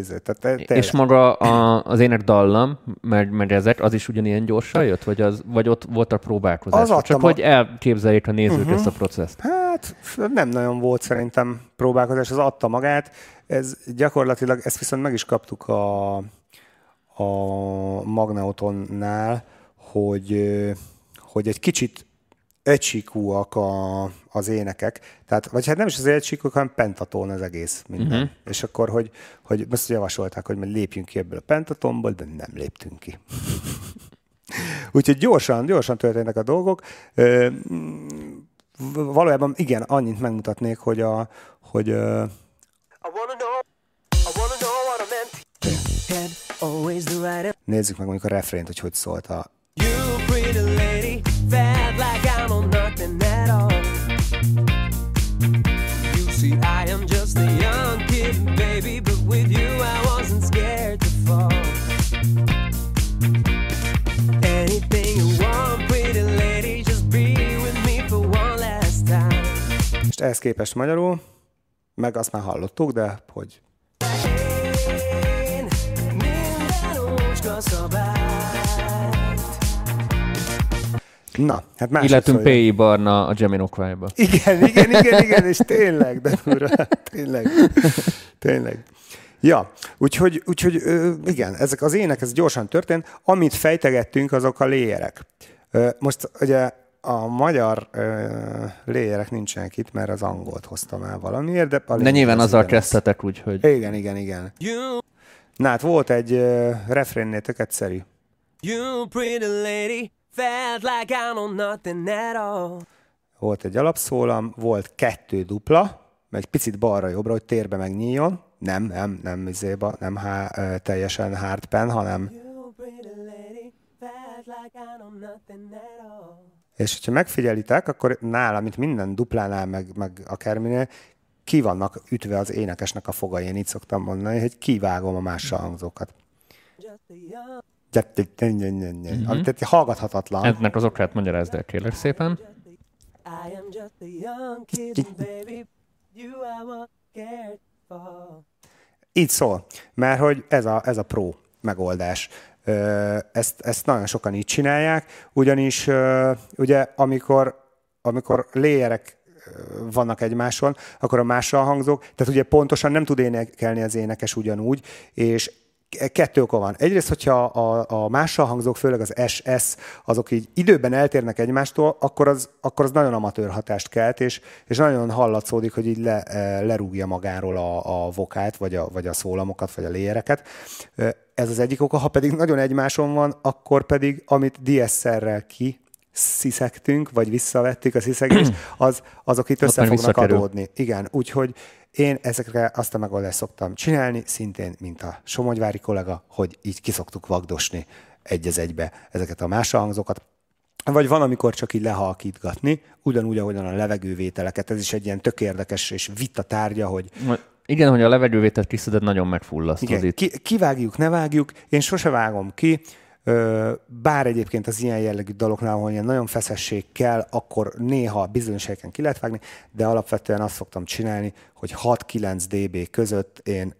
és maga az ének dallam, meg ezek, az is ugyanilyen gyorsan jött? Vagy ott volt a próbálkozás? Csak hogy elképzeljék a nézők ezt a processzt. Hát nem nagyon volt szerintem próbálkozás, az adta magát. Ez gyakorlatilag, ezt viszont meg is kaptuk a Magneotonnál, hogy egy kicsit egysíkúak az énekek. Tehát, vagy hát nem is az egysíkúak, hanem pentatón az egész minden. És akkor, hogy most javasolták, hogy lépjünk ki ebből a pentatonból, de nem léptünk ki. Úgyhogy gyorsan történnek a dolgok. Valójában igen, annyit megmutatnék, hogy nézzük meg mondjuk a refrént, hogy szólt a... Most ehhez képest magyarul. meg azt már hallottuk, de hogy... Én minden ócska szabályt. Na, hát másik illetünk P.I. Barna a Jamiroquai-ba. Igen, és tényleg, de durva, tényleg. Ja, úgyhogy igen, ezek az ének, ez gyorsan történt. Amit fejtegettünk, azok a léjerek. Most ugye a magyar léjerek nincsenek itt, mert az angolt hoztam el valamiért, de... De nyilván azzal kezdtetek, úgyhogy... Igen. Na hát volt egy refrénnél tök egyszerű. You pretty lady, felt like I know nothing at all. Volt egy alapszólam, volt kettő dupla, meg picit balra-jobbra, hogy térbe megnyíljon. Nem teljesen hard pen, hanem... És hogyha megfigyelitek, akkor nála, mint minden duplánál, meg akárminél, ki vannak ütve az énekesnek a fogai. Én így szoktam mondani, hogy kivágom a mással hangzókat. Tehát hallgathatatlan. Ennek az okát magyarázd el, kérlek szépen. Így szól, mert hogy ez a pro megoldás. Ezt nagyon sokan így csinálják, ugyanis ugye amikor léjerek vannak egymáson, akkor a mással hangzók, tehát ugye pontosan nem tud énekelni az énekes ugyanúgy, és kettő oka van. Egyrészt, hogyha a mással hangzók, főleg az SS, azok így időben eltérnek egymástól, akkor az nagyon amatőr hatást kelt, és nagyon hallatszódik, hogy így lerúgja magáról a vokált, vagy a szólamokat, vagy a léjereket. Ez az egyik oka, ha pedig nagyon egymáson van, akkor pedig, amit DSR-rel kisziszegtünk, vagy visszavettük a sziszegést, azok itt össze fognak adódni. Igen, úgyhogy én ezekre azt a megoldást szoktam csinálni, szintén, mint a somogyvári kollega, hogy így kiszoktuk vagdosni egy az egybe ezeket a másra hangzókat. Vagy van, amikor csak így lehalkítgatni, ugyanúgy, ahogyan a levegővételeket. Ez is egy ilyen tök érdekes és vita tárgya, hogy... Igen, hogy a levegővételt kiszeded, nagyon megfullasztod. Igen, kivágjuk, ne vágjuk, én sose vágom ki, bár egyébként az ilyen jellegű daloknál, ahol ilyen nagyon feszesség kell, akkor néha bizonyos helyeken ki lehet vágni, de alapvetően azt szoktam csinálni, hogy 6-9 dB között én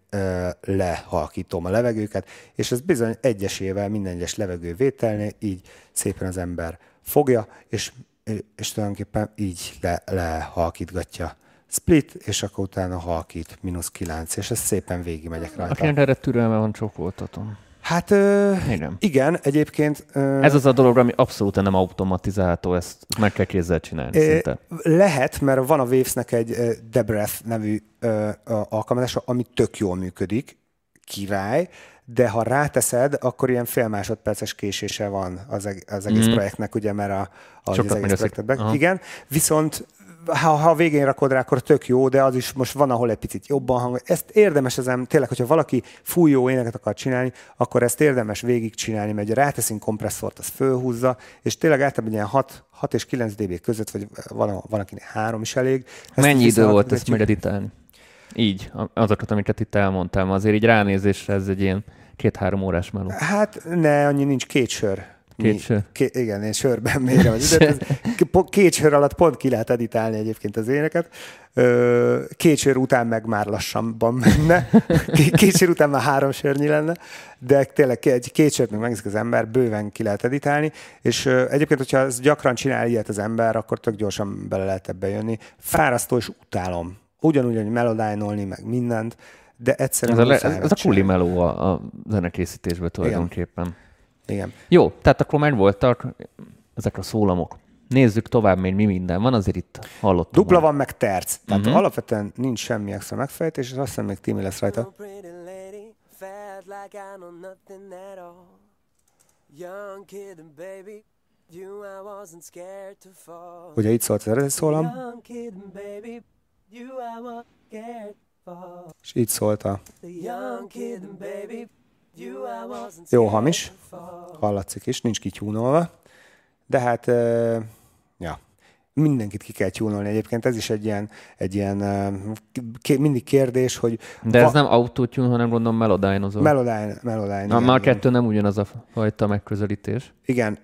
lehalkítom a levegőket, és ez bizony egyesével, minden egyes levegővételnél így szépen az ember fogja, és tulajdonképpen így lehalkítgatja. Split, és akkor utána halkít, -9, és ezt szépen végigmegyek rajta. Akinek erre türelme van, csókoltatom. Hát igen, egyébként... Ez az a dolog, ami abszolút nem automatizálható, ezt meg kell kézzel csinálni szinte. Lehet, mert van a Wavesnek egy Debreth nevű alkalmazása, ami tök jól működik, király, de ha ráteszed, akkor ilyen fél másodperces késése van az egész projektnek, ugye, mert az egész projektetben. Igen, viszont... Ha végén rakod rá, akkor tök jó, de az is most van, ahol egy picit jobban hangol. Ezt érdemes tényleg, hogyha valaki fújó éneket akar csinálni, akkor ezt érdemes végigcsinálni, mert ráteszünk kompresszort, az fölhúzza, és tényleg általában ilyen 6 és 9 dB között, vagy van akinek 3 is elég. Mennyi idő volt ezt meditálni? Így, azokat, amiket itt elmondtam, azért így ránézésre ez egy ilyen 2-3 órás meló. Hát ne, annyi nincs, 2 sör. Igen, én sörben mérem az időt. 2 sör alatt pont ki lehet editálni egyébként az éneket. 2 sör után meg már lassabban menne. 2 sör után már 3 sörnyi lenne. De tényleg egy 2 sört még megnézik az ember, bőven ki lehet editálni. És egyébként, hogyha ezt gyakran csinál ilyet az ember, akkor tök gyorsan bele lehet ebbe jönni. Fárasztó és utálom. Ugyanúgy, hogy melodine-olni, meg mindent. De egyszerűen... Ez a kuli meló a zenekészítésben tulajdonképpen. Igen. Jó, tehát akkor megvoltak ezek a szólamok. Nézzük tovább még mi minden van, azért itt hallottam. Dupla van meg terc. Tehát alapvetően nincs semmi extra megfejtés, és azt hiszem még Timi lesz rajta. Ugye itt szólt az eredeti szólam. És így szólt a... Jó hamis, hallatszik is, nincs kityúnolva, de hát ja, mindenkit ki kell tyúnolni egyébként, ez is egy ilyen mindig kérdés, hogy... De ez nem autotune, hanem gondolom melodine-ozó. Melodine. Már kettő nem ugyanaz a fajta megközelítés. Igen,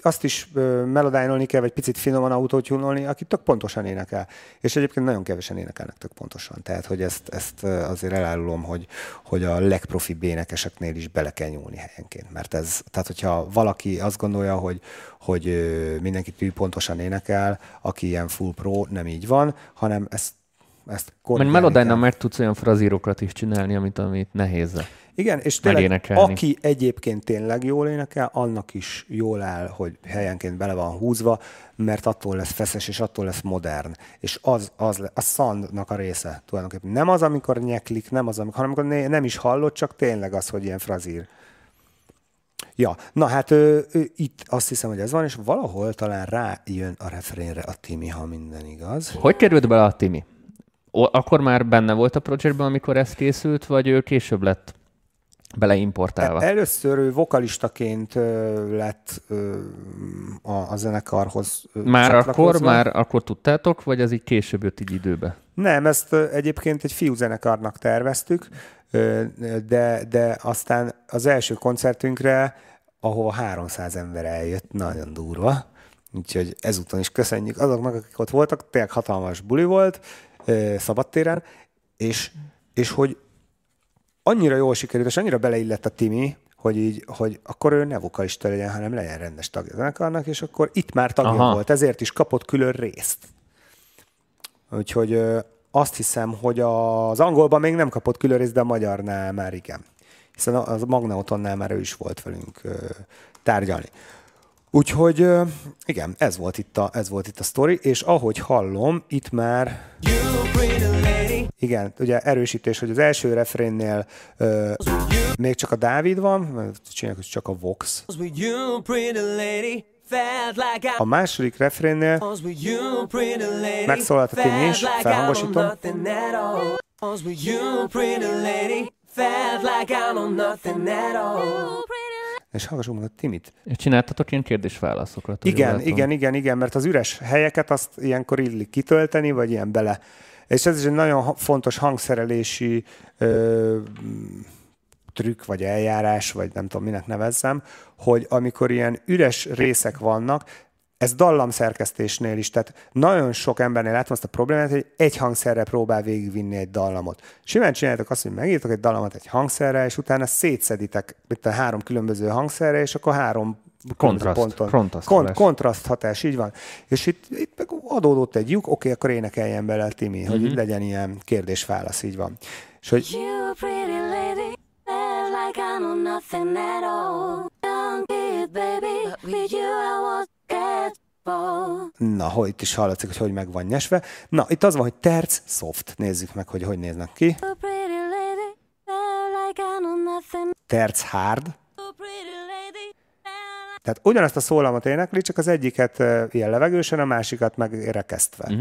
Azt is melodine-olni kell, vagy picit finoman autotune-olni, aki tök pontosan énekel. És egyébként nagyon kevesen énekelnek tök pontosan. Tehát, hogy ezt azért elárulom, hogy a legprofibb énekeseknél is bele kell nyúlni helyenként. Mert ez, tehát hogyha valaki azt gondolja, hogy mindenki pontosan énekel, aki ilyen full pro, nem így van, hanem ezt korrigálni kell. Mert melodine-nál már tudsz olyan frazírokat is csinálni, amit nehéz. Igen, és tényleg, aki egyébként tényleg jól énekel, annak is jól áll, hogy helyenként bele van húzva, mert attól lesz feszes, és attól lesz modern. És az a soundnak a része tulajdonképpen. Nem az, amikor nyeklik, nem az, amikor, hanem amikor nem is hallod, csak tényleg az, hogy ilyen frazír. Ja, na hát itt azt hiszem, hogy ez van, és valahol talán rájön a refrénre a Timi, ha minden igaz. Hogy került bele a Timi? Akkor már benne volt a projektben, amikor ez készült, vagy ő később lett beleimportálva? Először ő vokalistaként lett a zenekarhoz. Már akkor tudtátok, vagy ez így később jött így időbe? Nem, ezt egyébként egy fiúzenekarnak terveztük, de aztán az első koncertünkre, ahol 300 ember eljött, nagyon durva. Úgyhogy ezúton is köszönjük azoknak, akik ott voltak, tényleg hatalmas buli volt, szabadtéren, és hogy annyira jól sikerült, és annyira beleillett a Timi, hogy akkor ő ne vokalista legyen, hanem legyen rendes tagja zenekarnak, és akkor itt már tagja volt, ezért is kapott külön részt. Úgyhogy azt hiszem, hogy az angolban még nem kapott külön részt, de a magyarnál már igen. Hiszen a Magneotonnál már ő is volt velünk tárgyalni. Úgyhogy igen, ez volt itt a sztori, és ahogy hallom, itt már... Igen, ugye erősítés, hogy az első refrénnél még csak a Dávid van, mert csinálják, hogy csak a Vox. A második refrénnél megszólalt a Timi is, felhangosítom. És hallgassuk meg a Timit. És csináltatok ilyen kérdésválaszokat? Igen, mert az üres helyeket azt ilyenkor illik kitölteni, vagy ilyen bele. És ez is egy nagyon fontos hangszerelési trükk, vagy eljárás, vagy nem tudom, minek nevezzem, hogy amikor ilyen üres részek vannak, ez dallamszerkesztésnél is, tehát nagyon sok embernél látom azt a problémát, hogy egy hangszerre próbál végigvinni egy dallamot. Simán csináljátok azt, hogy megírtok egy dallamot egy hangszerre, és utána szétszeditek itt a 3 különböző hangszerre, és akkor 3 kontraszt hatás, így van. És itt adódott egy lyuk, oké, akkor énekeljen bele a Timi, hogy itt legyen ilyen kérdés-válasz, így van. És hogy... Na, hogy itt is hallatszik, hogy meg van nyesve. Na, itt az van, hogy terc, soft. Nézzük meg, hogy néznek ki. Terc, hard. Tehát ugyanazt a szólamot énekli, csak az egyiket ilyen levegősen, a másikat meg rekesztve.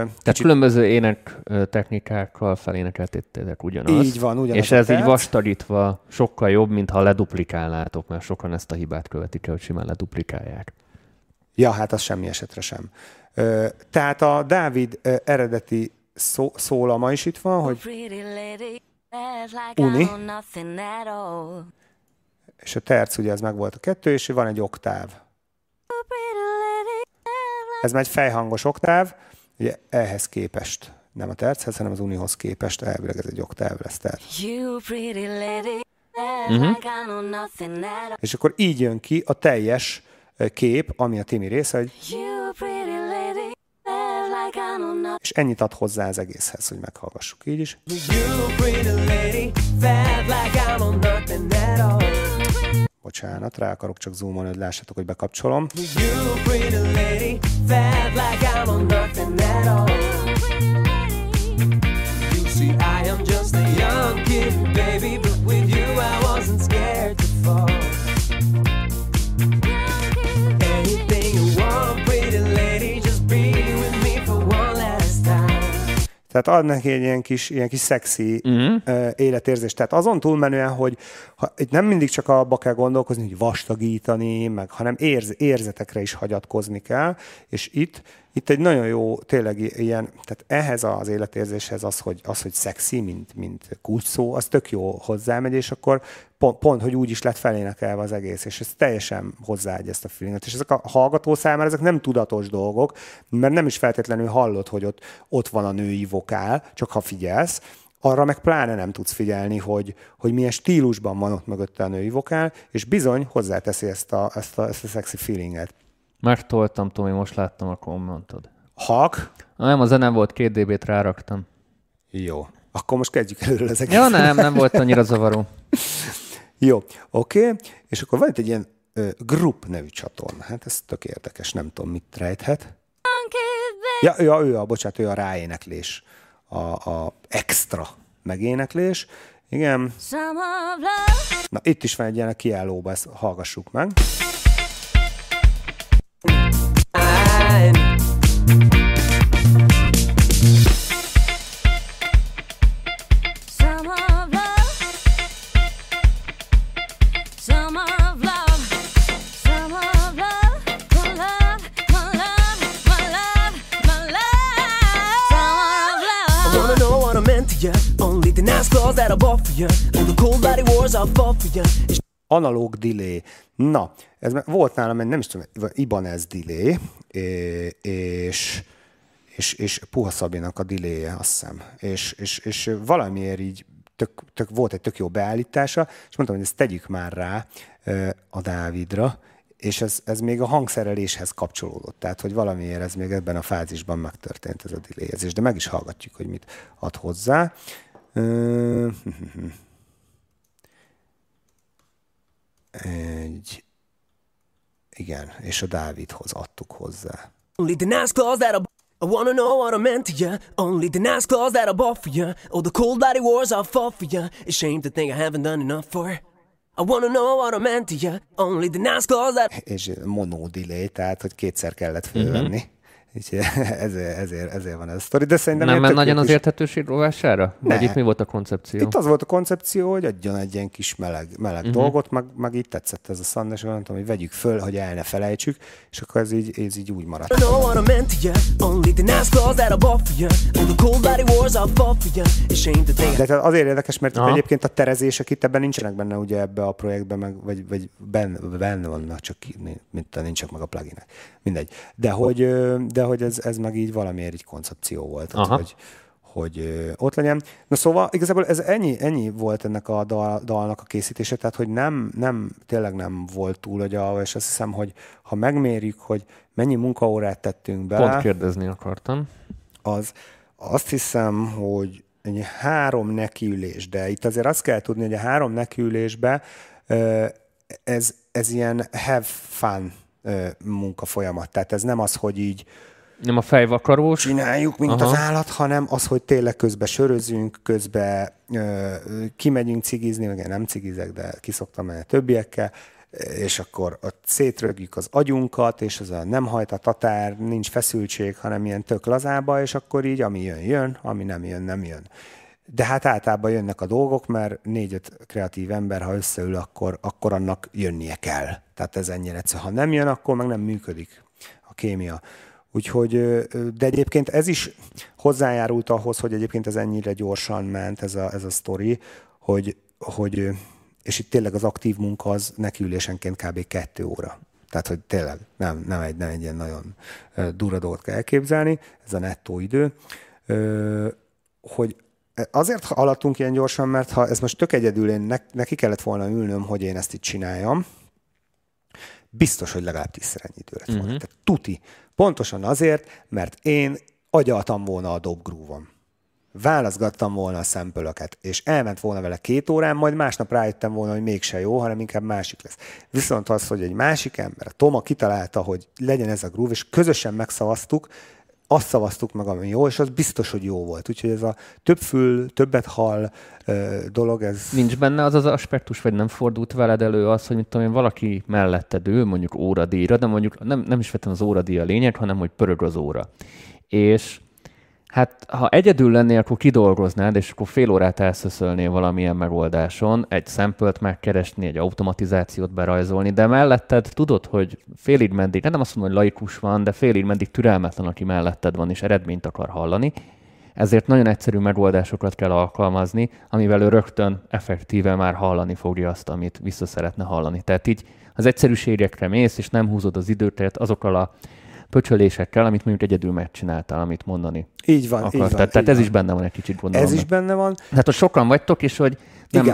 Tehát különböző ének technikákkal felénekeltétek ugyanazt. Így van, ugyanaz. És ez így vastagítva sokkal jobb, mint ha leduplikálnátok, mert sokan ezt a hibát követik el, hogy simán leduplikálják. Ja, hát az semmi esetre sem. Tehát a Dávid eredeti szólama is itt van, hogy uni. És a terc, ugye ez meg volt a 2, és van egy oktáv. Ez már egy fejhangos oktáv, ugye ehhez képest, nem a terchez, hanem az unihoz képest, elvileg ez egy oktáv lesz terc. És akkor így jön ki a teljes kép, ami a Timi része, hogy... És ennyit ad hozzá az egészhez, hogy meghallgassuk így is. Bocsánat, rá akarok csak zoomolni, hogy lássátok, hogy bekapcsolom. Tehát ad neki egy ilyen kis szexi életérzést. Tehát azon túlmenően, hogy itt nem mindig csak abba kell gondolkozni, hogy vastagítani, hanem érzetekre is hagyatkozni kell, és itt Itt egy nagyon jó, tényleg ilyen, tehát ehhez az életérzéshez az, hogy szexi, mint kulcsszó, az tök jó hozzámegy, és akkor pont, hogy úgy is lett felénekelve az egész, és ez teljesen hozzáadja ezt a feelinget. És ezek a hallgató számára ezek nem tudatos dolgok, mert nem is feltétlenül hallod, hogy ott van a női vokál, csak ha figyelsz, arra meg pláne nem tudsz figyelni, hogy milyen stílusban van ott mögötte a női vokál, és bizony hozzáteszi ezt a szexi feelinget. Megtoltam, Tomi, most láttam a kommentod. Hak? Nem, a zenem volt, 2 dB-t ráraktam. Jó. Akkor most kezdjük előről az egészet. Ja, nem volt annyira zavaró. Jó, oké. És akkor van itt egy ilyen Group nevű csatorna. Hát ez tök érdekes, nem tudom, mit rejthet. Ja, ő a ráéneklés. A extra megéneklés. Igen. Na, itt is van egy ilyen a kiállóba, ezt hallgassuk meg. Analóg delay. Na, ez volt nálam, nem is tudom, Ibanez delay, és Puha Szabinak a delay-je, azt hiszem. És valamiért így volt egy tök jó beállítása, és mondtam, hogy ezt tegyük már rá a Dávidra, és ez még a hangszereléshez kapcsolódott. Tehát, hogy valamiért ez még ebben a fázisban megtörtént ez a delay-ezés, de meg is hallgatjuk, hogy mit ad hozzá. Igen, és a Dávidhoz adtuk hozzá. Only the nice claws that I wanna know what I meant to you. Only the nice claws that I bought for you. All the cold bloody wars I fought for you. It's shame to think I haven't done enough for. I wanna know what I meant to you. Only the nice claws that. És mono delay, tehát hogy kétszer kellett fölvenni. Mm-hmm. Ezért van ez a sztori, de szerintem... Nem ment nagyon az érthetőség rovására? Vagy itt mi volt a koncepció? Itt az volt a koncepció, hogy adjon egy ilyen kis meleg dolgot, meg így tetszett ez a szand, és nem tudom, hogy vegyük föl, hogy el ne felejtsük, és akkor ez így úgy maradt. De azért érdekes, mert egyébként a terezések itt ebben nincsenek benne, ugye ebbe a projektben, vagy benne vannak, csak nincsenek meg a pluginek. Mindegy. De hogy ez meg így valamiért így koncepció volt, hogy ott legyen. Na szóval igazából ez ennyi volt ennek a dalnak a készítése, tehát hogy nem tényleg nem volt túl agyalva, és azt hiszem, hogy ha megmérjük, hogy mennyi munkaórát tettünk bele. Pont kérdezni akartam. Azt hiszem, hogy egy 3 nekiülés, de itt azért azt kell tudni, hogy a 3 nekiülésbe ez ilyen have fun munkafolyamat. Tehát ez nem az, hogy így nem a fejvakarós. Csináljuk, mint az állat, hanem az, hogy tényleg közben sörözünk, közben kimegyünk cigizni, meg én nem cigizek, de kiszoktam menni többiekkel, és akkor ott szétrögjük az agyunkat, és az a nem hajt a tatár, nincs feszültség, hanem ilyen tök lazába, és akkor így, ami jön, ami nem jön, nem jön. De hát általában jönnek a dolgok, mert 4-5 kreatív ember, ha összeül, akkor annak jönnie kell. Tehát ez ennyire egyszer. Ha nem jön, akkor meg nem működik a kémia. Úgyhogy, de egyébként ez is hozzájárult ahhoz, hogy egyébként ez ennyire gyorsan ment ez a sztori, hogy és itt tényleg az aktív munka az nekiülésenként kb. 2 óra. Tehát, hogy tényleg nem egy ilyen nagyon durva dolgot kell elképzelni, ez a nettó idő, hogy azért haladtunk ilyen gyorsan, mert ha ez most tök egyedül, én neki kellett volna ülnöm, hogy én ezt itt csináljam, biztos, hogy legalább 10-szer ennyi idő lett volna. Tehát tuti. Pontosan azért, mert én agyaltam volna a dobgrúvom. Válaszgattam volna a szempölöket, és elment volna vele 2 órán, majd másnap rájöttem volna, hogy mégse jó, hanem inkább másik lesz. Viszont az, hogy egy másik ember, a Toma kitalálta, hogy legyen ez a grúv, és közösen megszavaztuk, azt szavaztuk meg, ami jó, és az biztos, hogy jó volt. Úgyhogy ez a több fül, többet hall dolog, ez... Nincs benne az aspektus, vagy nem fordult veled elő az, hogy mit tudom én, valaki melletted ül, mondjuk óradíjra, de mondjuk nem is vettem az óradíj a lényeg, hanem hogy pörög az óra. És Hát, ha egyedül lennél, akkor kidolgoznád, és akkor fél órát elszöszölnél valamilyen megoldáson, egy szempölt megkeresni, egy automatizációt berajzolni, de melletted tudod, hogy félig meddig, nem azt mondom, hogy laikus van, de félig meddig türelmetlen, aki melletted van, és eredményt akar hallani, ezért nagyon egyszerű megoldásokat kell alkalmazni, amivel ő rögtön effektíve már hallani fogja azt, amit vissza szeretne hallani. Tehát így az egyszerűségekre mész, és nem húzod az időt, tehát azokkal a pöcsölésekkel, amit mondjuk egyedül megcsináltál, amit mondani. Így van, akart. Így van. Tehát így ez van. Is benne van egy kicsit, gondolom. Ez is benne van. Tehát, hogy sokan vagytok, és hogy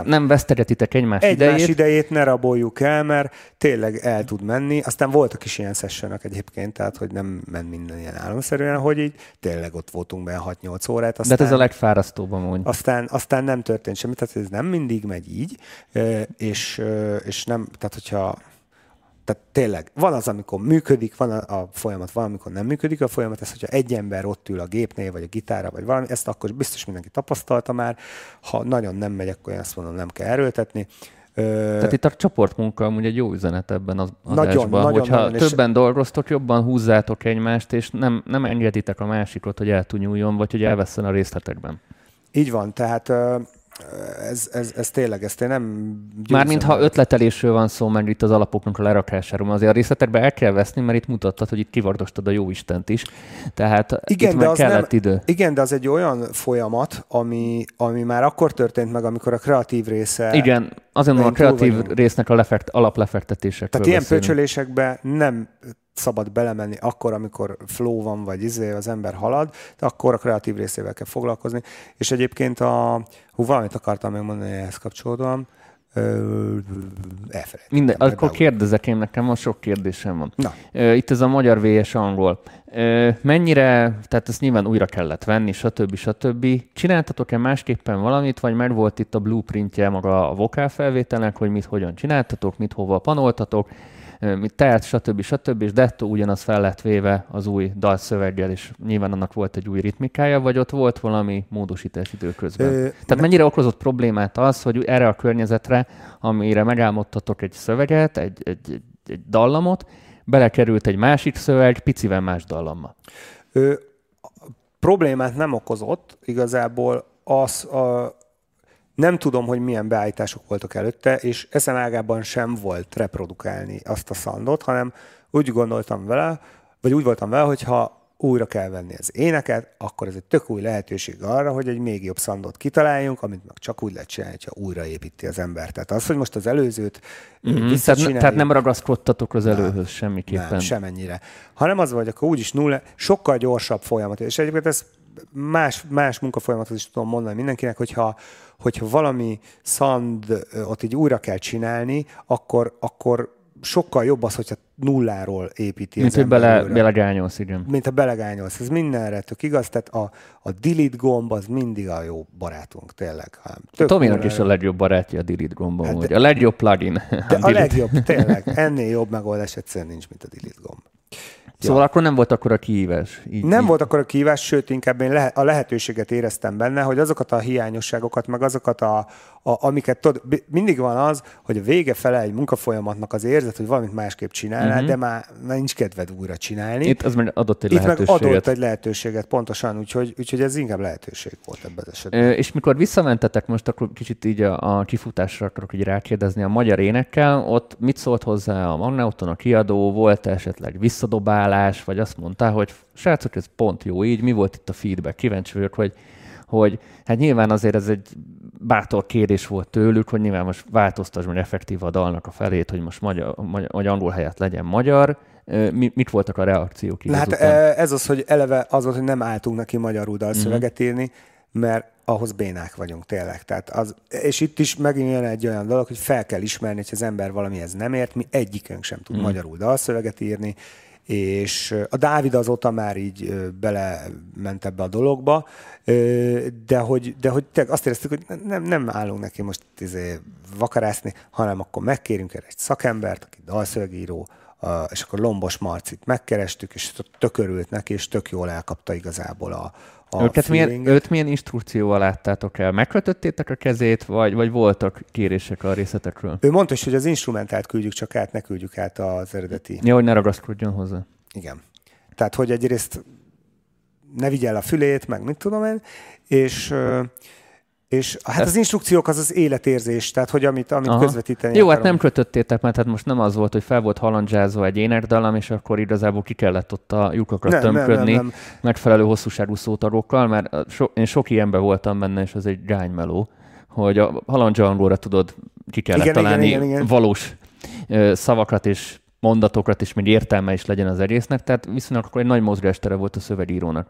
nem vesztegetitek egymás idejét ne raboljuk el, mert tényleg el tud menni. Aztán voltak is ilyen sessionok egyébként, tehát, hogy nem ment minden ilyen álomszerűen, hogy így tényleg ott voltunk benne 6-8 órát. Aztán, de ez a legfárasztóbb amúgy. Aztán nem történt semmi, tehát ez nem mindig megy így, és nem, tehát hogyha tehát tényleg, van az, amikor működik, van a folyamat, van, amikor nem működik a folyamat, ez, hogyha egy ember ott ül a gépnél, vagy a gitára, vagy valami, ezt akkor biztos mindenki tapasztalta már, ha nagyon nem megy, akkor én azt mondom, nem kell erőltetni. Tehát itt a csoportmunka amúgy egy jó üzenet ebben az adásban, hogyha többen dolgoztok, jobban húzzátok egymást, és nem engeditek a másikot, hogy eltunyuljon, vagy hogy elvesszen a részletekben. Így van, tehát... Ez tényleg nem... Mármint ha ötletelésről van szó, meg itt az alapoknak a lerakásáról, azért a részletekbe el kell veszni, mert itt mutattad, hogy itt kivardostad a jóistent is. Tehát igen, itt meg kellett idő. Igen, de az egy olyan folyamat, ami már akkor történt meg, amikor a kreatív része... Igen, azért a kreatív résznek a alaplefektetésekről. Tehát ilyen pöcsölésekbe nem... szabad belemenni akkor, amikor flow van, vagy az ember halad, akkor a kreatív részével kell foglalkozni. És egyébként valamit akartam még mondani ehhez kapcsolódóan, elfelejtettem. Minden, akkor kérdezek én, nekem most sok kérdésem van. Itt ez a magyar vs. angol. Mennyire, tehát ezt nyilván újra kellett venni, stb. Csináltatok-e másképpen valamit, vagy meg volt itt a blueprintje maga a vokálfelvételnek, hogy mit hogyan csináltatok, mit hova panoltatok, mit tehet, stb. És dettó ugyanaz fel lett véve az új dalszöveggel, és nyilván annak volt egy új ritmikája, vagy ott volt valami módosítás időközben. Tehát mennyire okozott problémát az, hogy erre a környezetre, amire megálmodtatok egy szöveget, egy dallamot, belekerült egy másik szöveg, picivel más dallammal? Problémát nem okozott igazából nem tudom, hogy milyen beállítások voltak előtte, és eszemágában sem volt reprodukálni azt a soundot, hanem úgy voltam vele, hogy ha újra kell venni az éneket, akkor ez egy tök új lehetőség arra, hogy egy még jobb soundot kitaláljunk, amit meg csak úgy lehet csinálni, ha újraépíti az ember. Tehát az, hogy most az előzőt visszacsináljuk... Tehát nem ragaszkodtatok az előhöz semmiképpen. Nem, semennyire. Hanem az, hogy akkor úgyis sokkal gyorsabb folyamat. És egyébként ez más munkafolyamatot is tudom mondani mindenkinek, hogyha valami soundot így újra kell csinálni, akkor sokkal jobb az, hogyha nulláról építi. Mint hogy belegányolsz, igen. Mint ha belegányolsz. Ez mindenre tök igaz, tehát a delete gomb az mindig a jó barátunk, tényleg. Tominak is a legjobb barátja a delete gomb, a legjobb plugin. A legjobb, tényleg. Ennél jobb megoldás egyszerűen nincs, mint a delete gomb. Szóval akkor nem volt akkora kihívás. Volt akkora kihívás, sőt, inkább én a lehetőséget éreztem benne, hogy azokat a hiányosságokat, meg azokat, amiket mindig van az, hogy a vége fele egy munkafolyamatnak az érzet, hogy valamit másképp csinálnál, de már nincs kedved újra csinálni. Itt az meg adott egy lehetőséget. Itt meg adott egy lehetőséget, pontosan, úgyhogy ez inkább lehetőség volt ebben az esetben. És mikor visszamentetek most, akkor kicsit így a kifutásra akarok így rákérdezni a magyar énekkel, ott mit szólt hozzá a Magneoton, a kiadó, volt esetleg visszadobálás, vagy azt mondta, hogy srácok, ez pont jó így, mi volt itt a feedback? Kíváncsi vagyok, hogy hát nyilván azért ez egy bátor kérés volt tőlük, hogy nyilván most változtasd meg effektív a dalnak a felét, hogy most vagy angol helyett legyen magyar. Mik voltak a reakciók? Hát ez az, hogy eleve az volt, hogy nem álltunk neki magyarul dalszöveget írni, mert ahhoz bénák vagyunk tényleg. Tehát és itt is megint jön egy olyan dolog, hogy fel kell ismerni, hogy az ember valamihez nem ért, mi egyikünk sem tud magyarul dalszöveget írni, és a Dávid azóta már így belement ebbe a dologba, de hogy azt éreztük, hogy nem állunk neki most vakarászni, hanem akkor megkérünk erre egy szakembert, aki dalszövegíró, és akkor Lombos Marcit megkerestük, és tök örült neki, és tök jól elkapta igazából Őt milyen instrukcióval láttátok el? Megkötöttétek a kezét, vagy voltak kérések a részletekről? Ő mondta is, hogy az instrumentált küldjük csak át, ne küldjük át az eredeti. Hogy ne ragaszkodjon hozzá. Igen. Tehát, hogy egyrészt ne vigyel a fülét, meg mit tudom én, és hát az instrukciók az az életérzés, tehát hogy amit közvetíteni. Jó, hát nem kötöttétek, mert hát most nem az volt, hogy fel volt halandzsázva egy énekdallam, és akkor igazából ki kellett ott a lyukakra tömködni megfelelő hosszúságú szótagokkal, mert én sok ilyenben voltam benne, és az egy gánymeló, hogy a halandzsahangóra tudod, ki kellett találni igen. valós szavakat és mondatokat, és még értelme is legyen az egésznek, tehát viszonylag akkor egy nagy mozgástere volt a szövegírónak.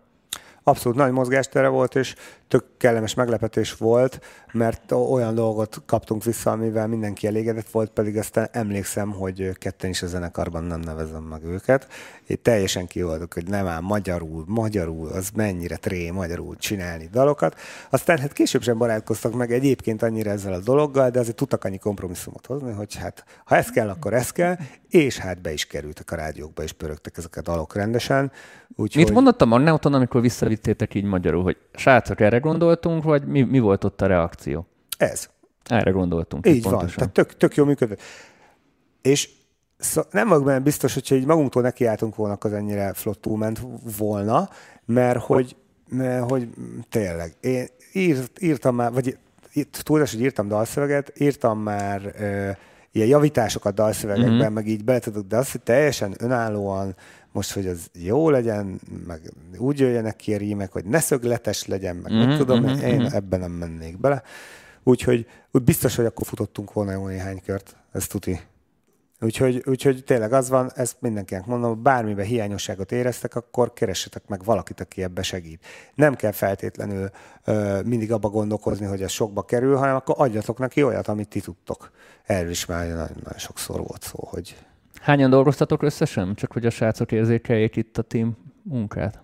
Abszolút nagy mozgástere volt, és tök kellemes meglepetés volt, mert olyan dolgot kaptunk vissza, amivel mindenki elégedett volt, pedig aztán emlékszem, hogy ketten is a zenekarban, nem nevezem meg őket. Én teljesen kiholdok, hogy nem ám magyarul, az mennyire tré magyarul csinálni dalokat. Aztán hát később sem barátkoztak meg egyébként annyira ezzel a dologgal, de azért tudtak annyi kompromisszumot hozni, hogy hát ha ez kell, akkor ez kell, és hát be is kerültek a rádiókba, és pörögtek ezek a dalok rendesen. Mit mondott a Magneoton, amikor visszavittétek így magyarul, hogy srácok, erre gondoltunk, vagy mi volt ott a reakció? Ez. Erre gondoltunk. Így van, pontosan. Tehát tök jó működött. És nem vagyok benne biztos, hogyha így magunktól nekiálltunk volna, az ennyire flottul ment volna, mert hogy tényleg, én írtam már, vagy túlzás, hogy írtam dalszöveget, írtam már ilyen javításokat dalszövegekben, meg így beletudok, de azt, hogy teljesen önállóan, most, hogy az jó legyen, meg úgy jöjjenek ki a rímek, hogy ne szögletes legyen, meg nem tudom, én ebben nem mennék bele. Úgyhogy úgy biztos, hogy akkor futottunk volna jó néhány kört, ez tuti. Úgyhogy tényleg az van, ezt mindenkinek mondom, bármiben hiányosságot éreztek, akkor keressetek meg valakit, aki ebbe segít. Nem kell feltétlenül mindig abba gondolkozni, hogy ez sokba kerül, hanem akkor adjatok neki olyat, amit ti tudtok. Erről is már nagyon sokszor volt szó, hogy... Hányan dolgoztatok összesen? Csak hogy a srácok érzékeljék itt a team munkát.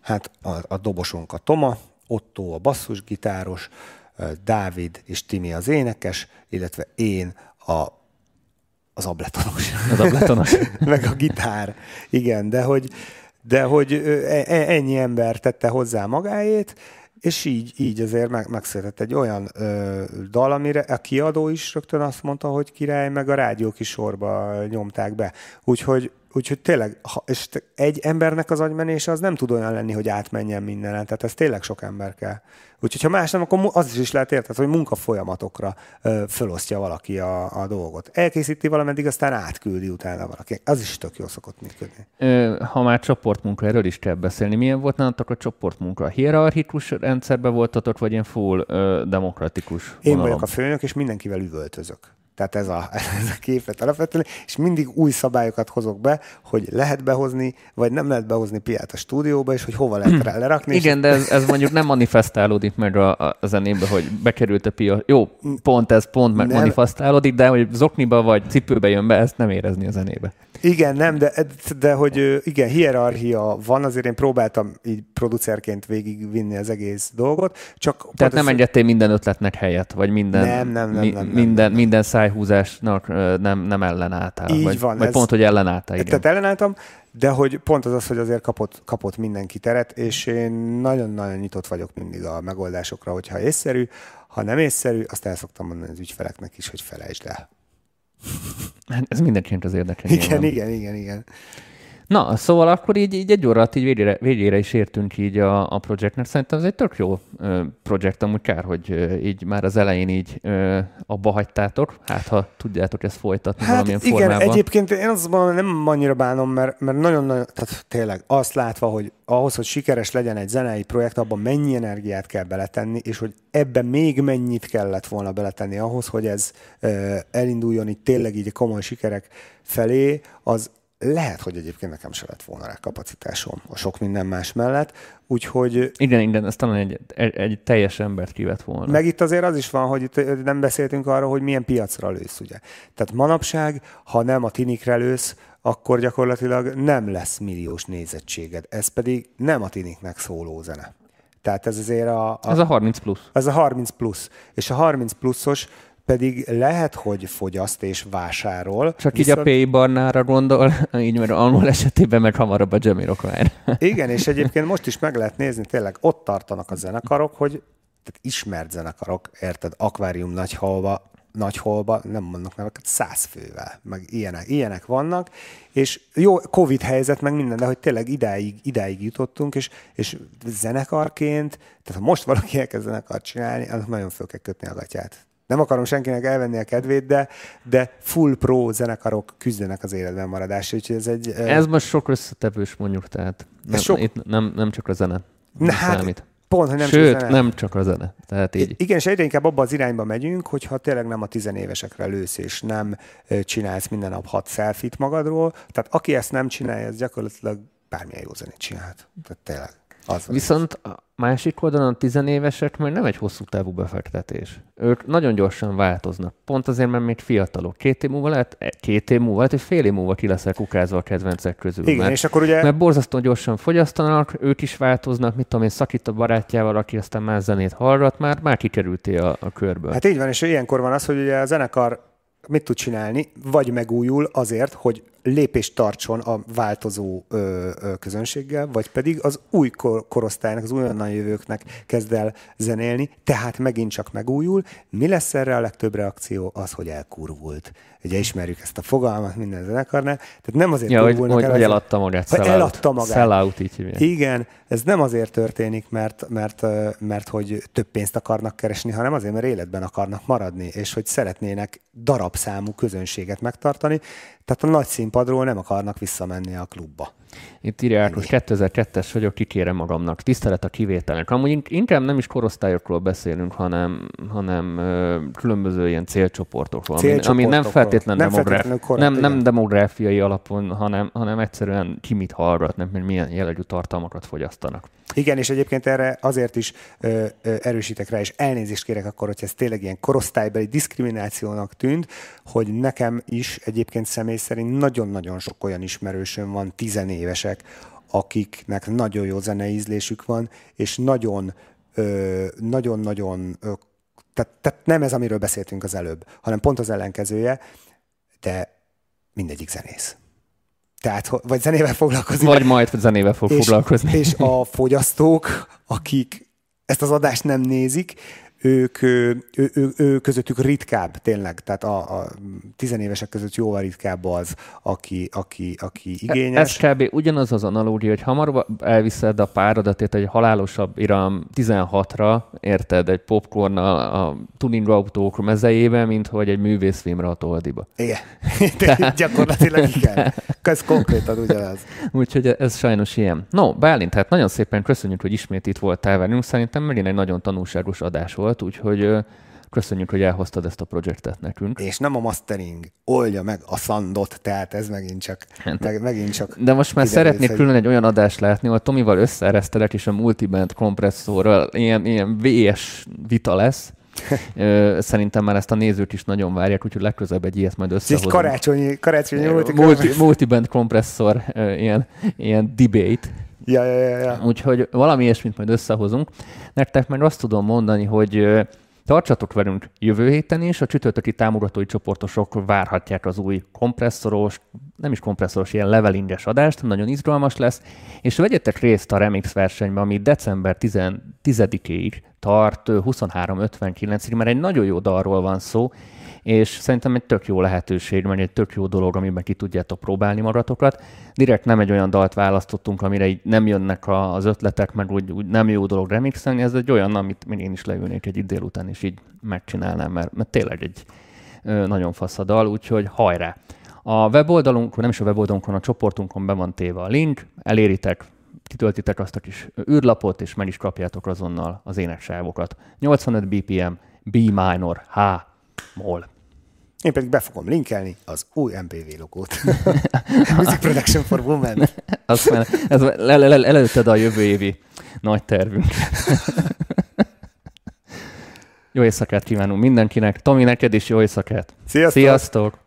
Hát a dobosunk a Toma, Otto a basszusgitáros, Dávid és Timi az énekes, illetve én az abletonos. Az abletonos. Meg a gitár. Igen, de hogy ennyi ember tette hozzá magáét, és így azért megszületett egy olyan dal, amire a kiadó is rögtön azt mondta, hogy király, meg a rádiók is sorba nyomták be. Úgyhogy tényleg, és egy embernek az agymenése az nem tud olyan lenni, hogy átmenjen mindenen, tehát ez tényleg sok ember kell. Úgyhogy ha más nem, akkor az is lehet érted, hogy munkafolyamatokra fölosztja valaki a dolgot. Elkészíti valameddig, aztán átküldi utána valaki. Az is tök jól szokott működni. Ha már csoportmunka, erről is kell beszélni. Milyen volt nálatok a csoportmunka? Hierarchikus rendszerben voltatok, vagy ilyen full demokratikus vonalon? Én vagyok a főnök, és mindenkivel üvöltözök. Tehát ez a képlet alapvetően, és mindig új szabályokat hozok be, hogy lehet behozni, vagy nem lehet behozni piát a stúdióba, és hogy hova lehet rá lerakni. Igen, de ez mondjuk nem manifestálódik meg a zenébe, hogy bekerült a pia. Jó, pont ez, pont meg nem manifestálódik, de hogy zokniba vagy cipőbe jön be, ezt nem érezni a zenébe. Igen, nem, de hogy igen, hierarchia van, azért én próbáltam így producerként végigvinni az egész dolgot, csak... Tehát nem engedtél minden ötletnek helyet, vagy minden... Nem. Minden szájhúzásnak nem ellenálltál. Így vagy, van. Vagy pont, hogy ellenálltál. Igen. Tehát ellenálltam, de hogy pont az, hogy azért kapott mindenki teret, és én nagyon-nagyon nyitott vagyok mindig a megoldásokra, hogyha észszerű, ha nem észszerű, azt el szoktam mondani az ügyfeleknek is, hogy felejtsd el. Ez mindenkinek az érdeke. Igen. Na, szóval akkor így egy óra alatt így végére is értünk így a projektnek. Szerintem ez egy tök jó projekt, amúgy kár, hogy így már az elején így abba hagytátok. Hát, ha tudjátok ezt folytatni valamilyen formában. Igen, egyébként én azt mondom, nem annyira bánom, mert nagyon-nagyon, tehát tényleg azt látva, hogy ahhoz, hogy sikeres legyen egy zenei projekt, abban mennyi energiát kell beletenni, és hogy ebben még mennyit kellett volna beletenni ahhoz, hogy ez elinduljon itt tényleg így komoly sikerek felé, az lehet, hogy egyébként nekem se lett volna rá kapacitásom a sok minden más mellett, úgyhogy... Igen, ez talán egy teljes embert kivett volna. Meg itt azért az is van, hogy itt nem beszéltünk arról, hogy milyen piacra lősz, ugye. Tehát manapság, ha nem a tinikre lősz, akkor gyakorlatilag nem lesz milliós nézettséged. Ez pedig nem a tiniknek szóló zene. Tehát ez azért Ez a 30 plusz. Ez a 30 plusz. És a 30 pluszos pedig lehet, hogy fogyaszt és vásárol. Csak viszont... így a P.I. Barnára gondol, így mert angol esetében meg hamarabb a Jamiroquai. Igen, és egyébként most is meg lehet nézni, tényleg ott tartanak a zenekarok, hogy tehát ismert zenekarok, érted, Akvárium Nagyhalva, Nagyholba, nem mondok neveket, 100 fővel, meg ilyenek vannak, és jó, Covid helyzet, meg minden, de hogy tényleg idáig jutottunk, és zenekarként, tehát ha most valaki elkezd zenekart csinálni, annak nagyon föl kell kötni a gatyát. Nem akarom senkinek elvenni a kedvét, de full pro zenekarok küzdenek az életben maradásra, úgyhogy ez egy... Ez most sok összetevős, mondjuk, tehát itt nem csak a zene számít. Pont, hogy nem csak a zene. Tehát így. Igen, és egyre inkább abba az irányba megyünk, hogyha tényleg nem a tizenévesekre lősz, és nem csinálsz minden nap 6 selfie-t magadról. Tehát aki ezt nem csinálja, ez gyakorlatilag bármilyen jó zenét csinálhat. Tehát tényleg. Viszont a másik oldalon a tizenévesek már nem egy hosszú távú befektetés. Ők nagyon gyorsan változnak. Pont azért, mert még fiatalok. 2 év múlva, egy fél év múlva ki leszek kukázva a kedvencek közül. Igen, és akkor ugye... Mert borzasztóan gyorsan fogyasztanak, ők is változnak, mit tudom én, szakít a barátjával, aki aztán más zenét hallgat, már kikerültél a körből. Hát így van, és ilyenkor van az, hogy ugye a zenekar mit tud csinálni, vagy megújul azért, hogy lépést tartson a változó közönséggel, vagy pedig az új korosztálynak, az újonnan jövőknek kezd el zenélni, tehát megint csak megújul. Mi lesz erre a legtöbb reakció? Az, hogy elkurvult. Ugye ismerjük ezt a fogalmat minden zenekarnál. Tehát nem azért kurvulnak el. Hogy eladta magát. Sellout, így hívják. Igen, ez nem azért történik, mert hogy több pénzt akarnak keresni, hanem azért, mert életben akarnak maradni, és hogy szeretnének darabszámú közönséget megtartani. Tehát a nagy színpadról nem akarnak visszamenni a klubba. Itt írja Ákos, 2002-es vagyok, kikérem magamnak. Tisztelet a kivételnek. Amúgy inkább nem is korosztályokról beszélünk, hanem különböző ilyen célcsoportokról. Ami nem feltétlenül nem demográfiai alapon, hanem egyszerűen ki mit hallgatnak, mert milyen jellegű tartalmakat fogyasztanak. Igen, és egyébként erre azért is erősítek rá, és elnézést kérek akkor, hogy ez tényleg ilyen korosztálybeli diszkriminációnak tűnt, hogy nekem is egyébként személy szerint nagyon-nagyon sok olyan ismerősöm van, 10 évesek, akiknek nagyon jó zeneízlésük van, és nagyon-nagyon, tehát nem ez, amiről beszéltünk az előbb, hanem pont az ellenkezője, de mindegyik zenész. Tehát, vagy zenével foglalkozni. Vagy majd zenével fog foglalkozni. És a fogyasztók, akik ezt az adást nem nézik, ők közöttük ritkább, tényleg. Tehát a 10 évesek között jóval ritkább az, aki igényes. Ez kb. Ugyanaz az analógia, hogy hamarabb elviszed a páradatét egy halálosabb iram 16-ra, érted, egy popcornnal a tuning autók mezejébe, mint hogy egy művészfilmre a toldiba. Igen, gyakorlatilag igen. Ez konkrétan ugyanaz. Úgyhogy ez sajnos ilyen. No, Bálint, hát nagyon szépen köszönjük, hogy ismét itt voltál velünk. Szerintem megint egy nagyon tanulságos adás volt, úgyhogy köszönjük, hogy elhoztad ezt a projektet nekünk. És nem a mastering oldja meg a szandot, tehát ez megint csak. De most már szeretnék külön egy olyan adást látni, ahol Tomival összeeresztelek, és a multiband kompresszorral ilyen VS vita lesz. Szerintem már ezt a nézők is nagyon várják, úgyhogy legközelebb egy ilyet majd összehozom. És karácsonyi multiband kompresszor, ilyen debate. Ja. Úgyhogy valami ilyesmit majd összehozunk. Nektek meg azt tudom mondani, hogy tartsatok velünk jövő héten is, a csütörtöki támogatói csoportosok várhatják az új kompresszoros, nem is kompresszoros, ilyen levelinges adást, nagyon izgalmas lesz, és vegyetek részt a Remix versenyben, ami december 10-ig tart, 23:59-ig, mert egy nagyon jó dalról van szó, és szerintem egy tök jó lehetőség, mert egy tök jó dolog, amiben ki tudjátok próbálni magatokat. Direkt nem egy olyan dalt választottunk, amire így nem jönnek az ötletek, meg úgy nem jó dolog remixelni, ez egy olyan, amit én is leülnék egy délután, és így megcsinálnám, mert tényleg egy nagyon fasz a dal, úgyhogy hajrá! A weboldalunkon, nem is a weboldalunkon, a csoportunkon be van téve a link, eléritek, kitöltitek azt a kis űrlapot, és meg is kapjátok azonnal az éneksávokat. 85 BPM, B minor, H, moll. Én pedig be fogom linkelni az új MPV logót. Music Production for Women. Aztán ez előtted a jövő évi nagy tervünk. Jó éjszakát kívánunk mindenkinek. Tomi, neked is jó éjszakát. Sziasztok!